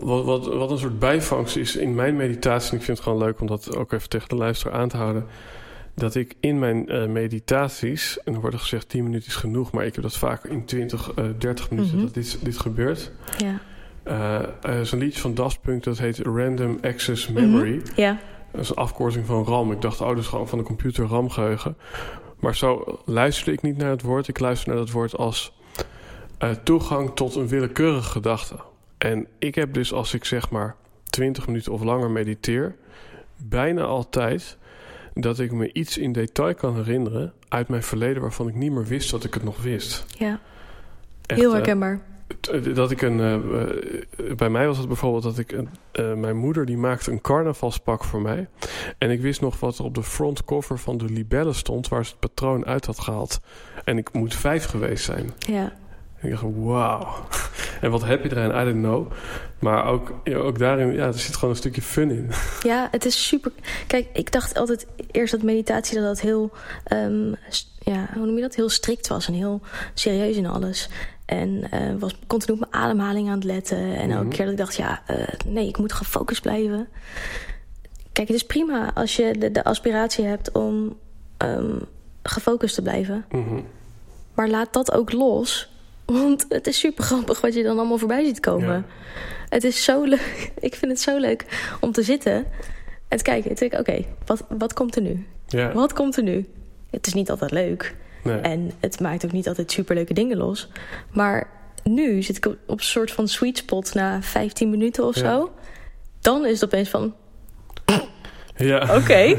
Wat, wat, wat een soort bijvangst is in mijn meditatie... en ik vind het gewoon leuk om dat ook even tegen de luisteraar aan te houden... dat ik in mijn uh, meditaties... en er wordt gezegd tien minuten is genoeg... maar ik heb dat vaak in twintig, dertig minuten mm-hmm. dat dit, dit gebeurt. Ja. Uh, uh, zo'n liedje van Daft Punk, dat heet Random Access Memory. Mm-hmm. Ja. Dat is een afkorting van RAM. Ik dacht, oh, dat is gewoon van de computer RAM-geheugen. Maar zo luisterde ik niet naar het woord. Ik luister naar dat woord als... Uh, toegang tot een willekeurige gedachte. En ik heb dus als ik zeg maar twintig minuten of langer mediteer... bijna altijd dat ik me iets in detail kan herinneren... uit mijn verleden waarvan ik niet meer wist dat ik het nog wist. Ja, echt, heel herkenbaar. Uh, t- dat ik een, uh, uh, bij mij was het bijvoorbeeld dat ik... Een, uh, mijn moeder die maakte een carnavalspak voor mij. En ik wist nog wat er op de frontcover van de Libelle stond... waar ze het patroon uit had gehaald. En ik moet vijf geweest zijn. Ja. Ik dacht, wauw. En wat heb je eraan? I don't know. Maar ook, ook daarin, ja, er zit gewoon een stukje fun in. Ja, het is super... Kijk, ik dacht altijd eerst dat meditatie dat dat heel... Um, ja, hoe noem je dat? Heel strikt was en heel serieus in alles. En uh, was continu op mijn ademhaling aan het letten. En mm-hmm. elke keer dat ik dacht, ja, uh, nee, ik moet gefocust blijven. Kijk, het is prima als je de, de aspiratie hebt om um, gefocust te blijven. Mm-hmm. Maar laat dat ook los... Want het is super grappig wat je dan allemaal voorbij ziet komen. Ja. Het is zo leuk. Ik vind het zo leuk om te zitten en te kijken. Oké, okay, wat, wat komt er nu? Ja. Wat komt er nu? Het is niet altijd leuk. Nee. En het maakt ook niet altijd superleuke dingen los. Maar nu zit ik op een soort van sweet spot na vijftien minuten of ja. zo. Dan is het opeens van... Ja. Oké. Okay.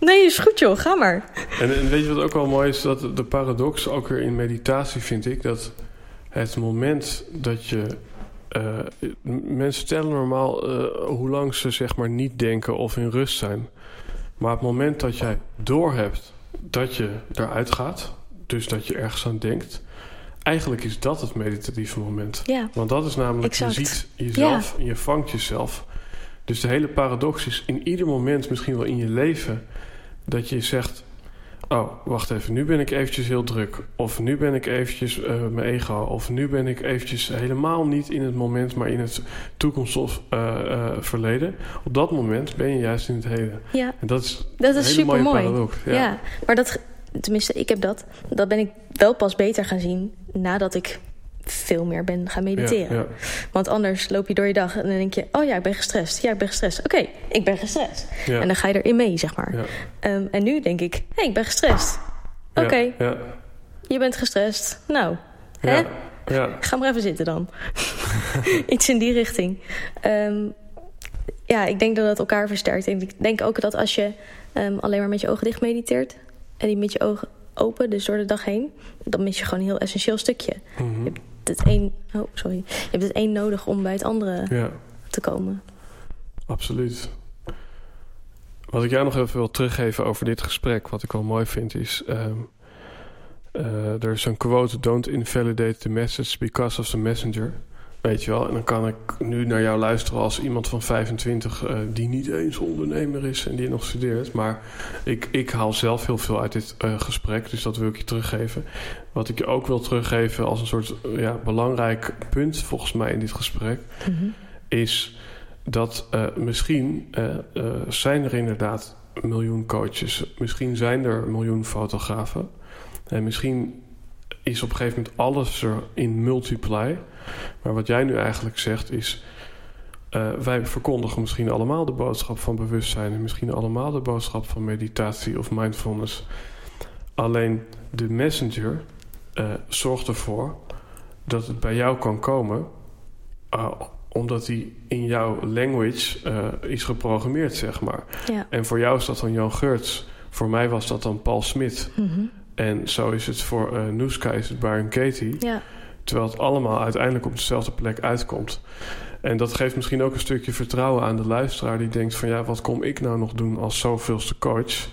Nee, is goed joh, ga maar. En, en weet je wat ook wel mooi is? Dat de paradox ook weer in meditatie vind ik... dat het moment dat je... Uh, mensen tellen normaal uh, hoe lang ze zeg maar niet denken of in rust zijn. Maar het moment dat jij doorhebt dat je eruit gaat... dus dat je ergens aan denkt... eigenlijk is dat het meditatieve moment. Ja. Want dat is namelijk, exact. Je ziet jezelf ja. en je vangt jezelf. Dus de hele paradox is in ieder moment, misschien wel in je leven... dat je zegt... oh, wacht even, nu ben ik eventjes heel druk. Of nu ben ik eventjes uh, mijn ego. Of nu ben ik eventjes helemaal niet in het moment... maar in het toekomst of uh, uh, verleden. Op dat moment ben je juist in het heden. Ja, en dat is, dat is een hele mooie paradox. Ja. ja, maar dat... Tenminste, ik heb dat. Dat ben ik wel pas beter gaan zien... nadat ik veel meer ben gaan mediteren. Ja, ja. Want anders loop je door je dag en dan denk je... oh ja, ik ben gestrest. Ja, ik ben gestrest. Oké, okay, ik ben gestrest. Ja. En dan ga je erin mee, zeg maar. Ja. Um, en nu denk ik, hé, hey, ik ben gestrest. Oké, okay. ja, ja. Je bent gestrest. Nou, ja, hè? Ja. Ga maar even zitten dan. Iets in die richting. Um, ja, ik denk dat dat elkaar versterkt. Ik denk ook dat als je um, alleen maar met je ogen dicht mediteert... en die met je ogen open, dus door de dag heen... dan mis je gewoon een heel essentieel stukje. Mm-hmm. Je hebt het een, oh, sorry. Je hebt het een nodig om bij het andere ja. te komen. Absoluut. Wat ik jou nog even wil teruggeven over dit gesprek... wat ik wel mooi vind is... Um, Uh, er is zo'n quote, don't invalidate the message because of the messenger. Weet je wel, en dan kan ik nu naar jou luisteren als iemand van vijfentwintig... Uh, die niet eens ondernemer is en die nog studeert. Maar ik, ik haal zelf heel veel uit dit uh, gesprek, dus dat wil ik je teruggeven. Wat ik je ook wil teruggeven als een soort uh, ja, belangrijk punt volgens mij in dit gesprek... Mm-hmm. is dat uh, misschien uh, uh, zijn er inderdaad een miljoen coaches. Misschien zijn er een miljoen fotografen. En misschien is op een gegeven moment alles er in multiply. Maar wat jij nu eigenlijk zegt is... Uh, wij verkondigen misschien allemaal de boodschap van bewustzijn... en misschien allemaal de boodschap van meditatie of mindfulness. Alleen de messenger uh, zorgt ervoor dat het bij jou kan komen... Uh, omdat die in jouw language uh, is geprogrammeerd, zeg maar. Ja. En voor jou is dat dan Jan Geurts. Voor mij was dat dan Paul Smit. Mm-hmm. En zo is het voor uh, Noeska, is het Byron Katie. Ja. Terwijl het allemaal uiteindelijk op dezelfde plek uitkomt. En dat geeft misschien ook een stukje vertrouwen aan de luisteraar... die denkt van ja, wat kom ik nou nog doen als zoveelste coach...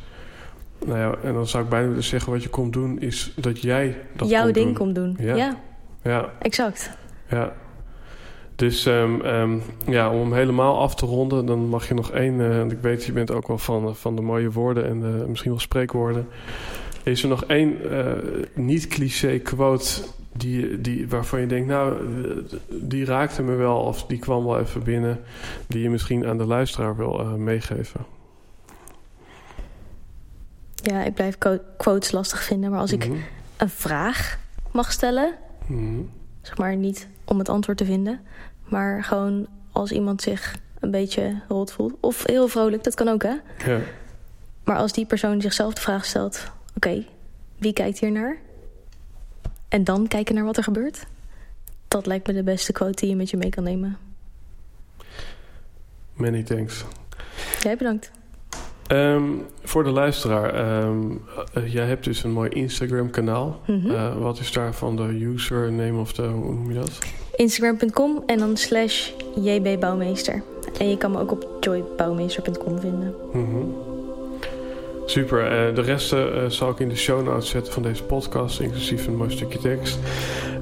Nou ja, en dan zou ik bijna willen zeggen... wat je komt doen is dat jij dat jouw komt ding doen. komt doen, ja. ja. ja. Exact. Ja. Dus um, um, ja, om hem helemaal af te ronden... dan mag je nog één... Uh, want ik weet, je bent ook wel van, uh, van de mooie woorden... en uh, misschien wel spreekwoorden... Is er nog één uh, niet-cliché quote die, die, waarvan je denkt... nou, die raakte me wel of die kwam wel even binnen... die je misschien aan de luisteraar wil uh, meegeven? Ja, ik blijf quotes lastig vinden. Maar als mm-hmm. ik een vraag mag stellen... Mm-hmm. zeg maar niet om het antwoord te vinden... maar gewoon als iemand zich een beetje rot voelt... of heel vrolijk, dat kan ook, hè? Ja. Maar als die persoon zichzelf de vraag stelt... Oké, okay, wie kijkt hier naar? En dan kijken naar wat er gebeurt. Dat lijkt me de beste quote die je met je mee kan nemen. Many thanks. Jij bedankt. Um, voor de luisteraar. Um, uh, jij hebt dus een mooi Instagram kanaal. Mm-hmm. Uh, wat is daarvan de username of de, hoe noem je dat? Instagram punt com en dan slash J B Bouwmeester. En je kan me ook op joy bouwmeester punt com vinden. Mm-hmm. Super, uh, de rest uh, zal ik in de show notes zetten van deze podcast, inclusief een mooi stukje tekst.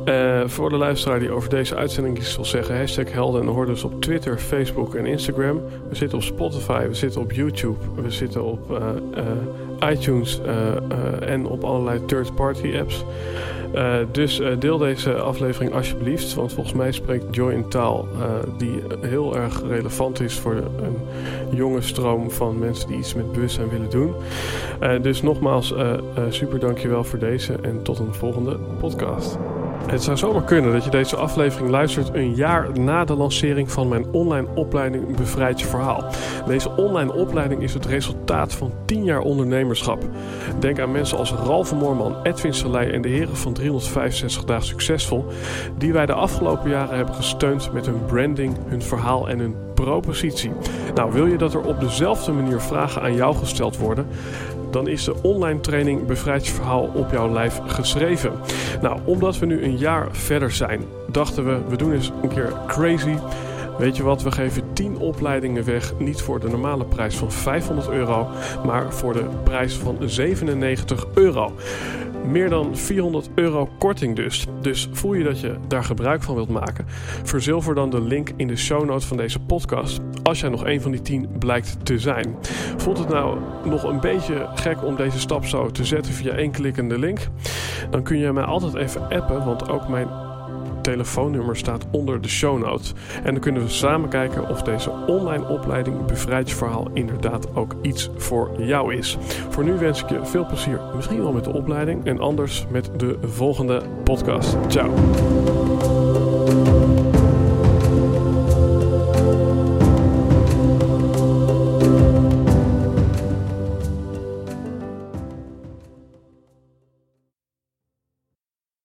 Uh, voor de luisteraar die over deze uitzending iets wil zeggen, hashtag Helden en Hordes op Twitter, Facebook en Instagram. We zitten op Spotify, we zitten op YouTube, we zitten op uh, uh, iTunes uh, uh, en op allerlei third-party apps. Uh, dus uh, deel deze aflevering alsjeblieft, want volgens mij spreekt Joy een taal uh, die heel erg relevant is voor een jonge stroom van mensen die iets met bewustzijn willen doen. Uh, dus nogmaals, uh, uh, super dankjewel voor deze en tot een volgende podcast. Het zou zomaar kunnen dat je deze aflevering luistert een jaar na de lancering van mijn online opleiding Bevrijd je Verhaal. Deze online opleiding is het resultaat van tien jaar ondernemerschap. Denk aan mensen als Ralph Moorman, Edwin Selleij en de heren van driehonderdvijfenzestig dagen succesvol, die wij de afgelopen jaren hebben gesteund met hun branding, hun verhaal en hun propositie. Nou, wil je dat er op dezelfde manier vragen aan jou gesteld worden? Dan is de online training Bevrijd je Verhaal op jouw lijf geschreven. Nou, omdat we nu een jaar verder zijn, dachten we, we doen eens een keer crazy. Weet je wat, we geven tien opleidingen weg. Niet voor de normale prijs van vijfhonderd euro, maar voor de prijs van zevenennegentig euro. Meer dan vierhonderd euro korting dus. Dus voel je dat je daar gebruik van wilt maken? Verzilver dan de link in de show notes van deze podcast. Als jij nog een van die tien blijkt te zijn. Vond het nou nog een beetje gek om deze stap zo te zetten via één klikkende link? Dan kun je mij altijd even appen, want ook mijn telefoonnummer staat onder de show notes. En dan kunnen we samen kijken of deze online opleiding Bevrijd je Verhaal inderdaad ook iets voor jou is. Voor nu wens ik je veel plezier, misschien wel met de opleiding en anders met de volgende podcast. Ciao!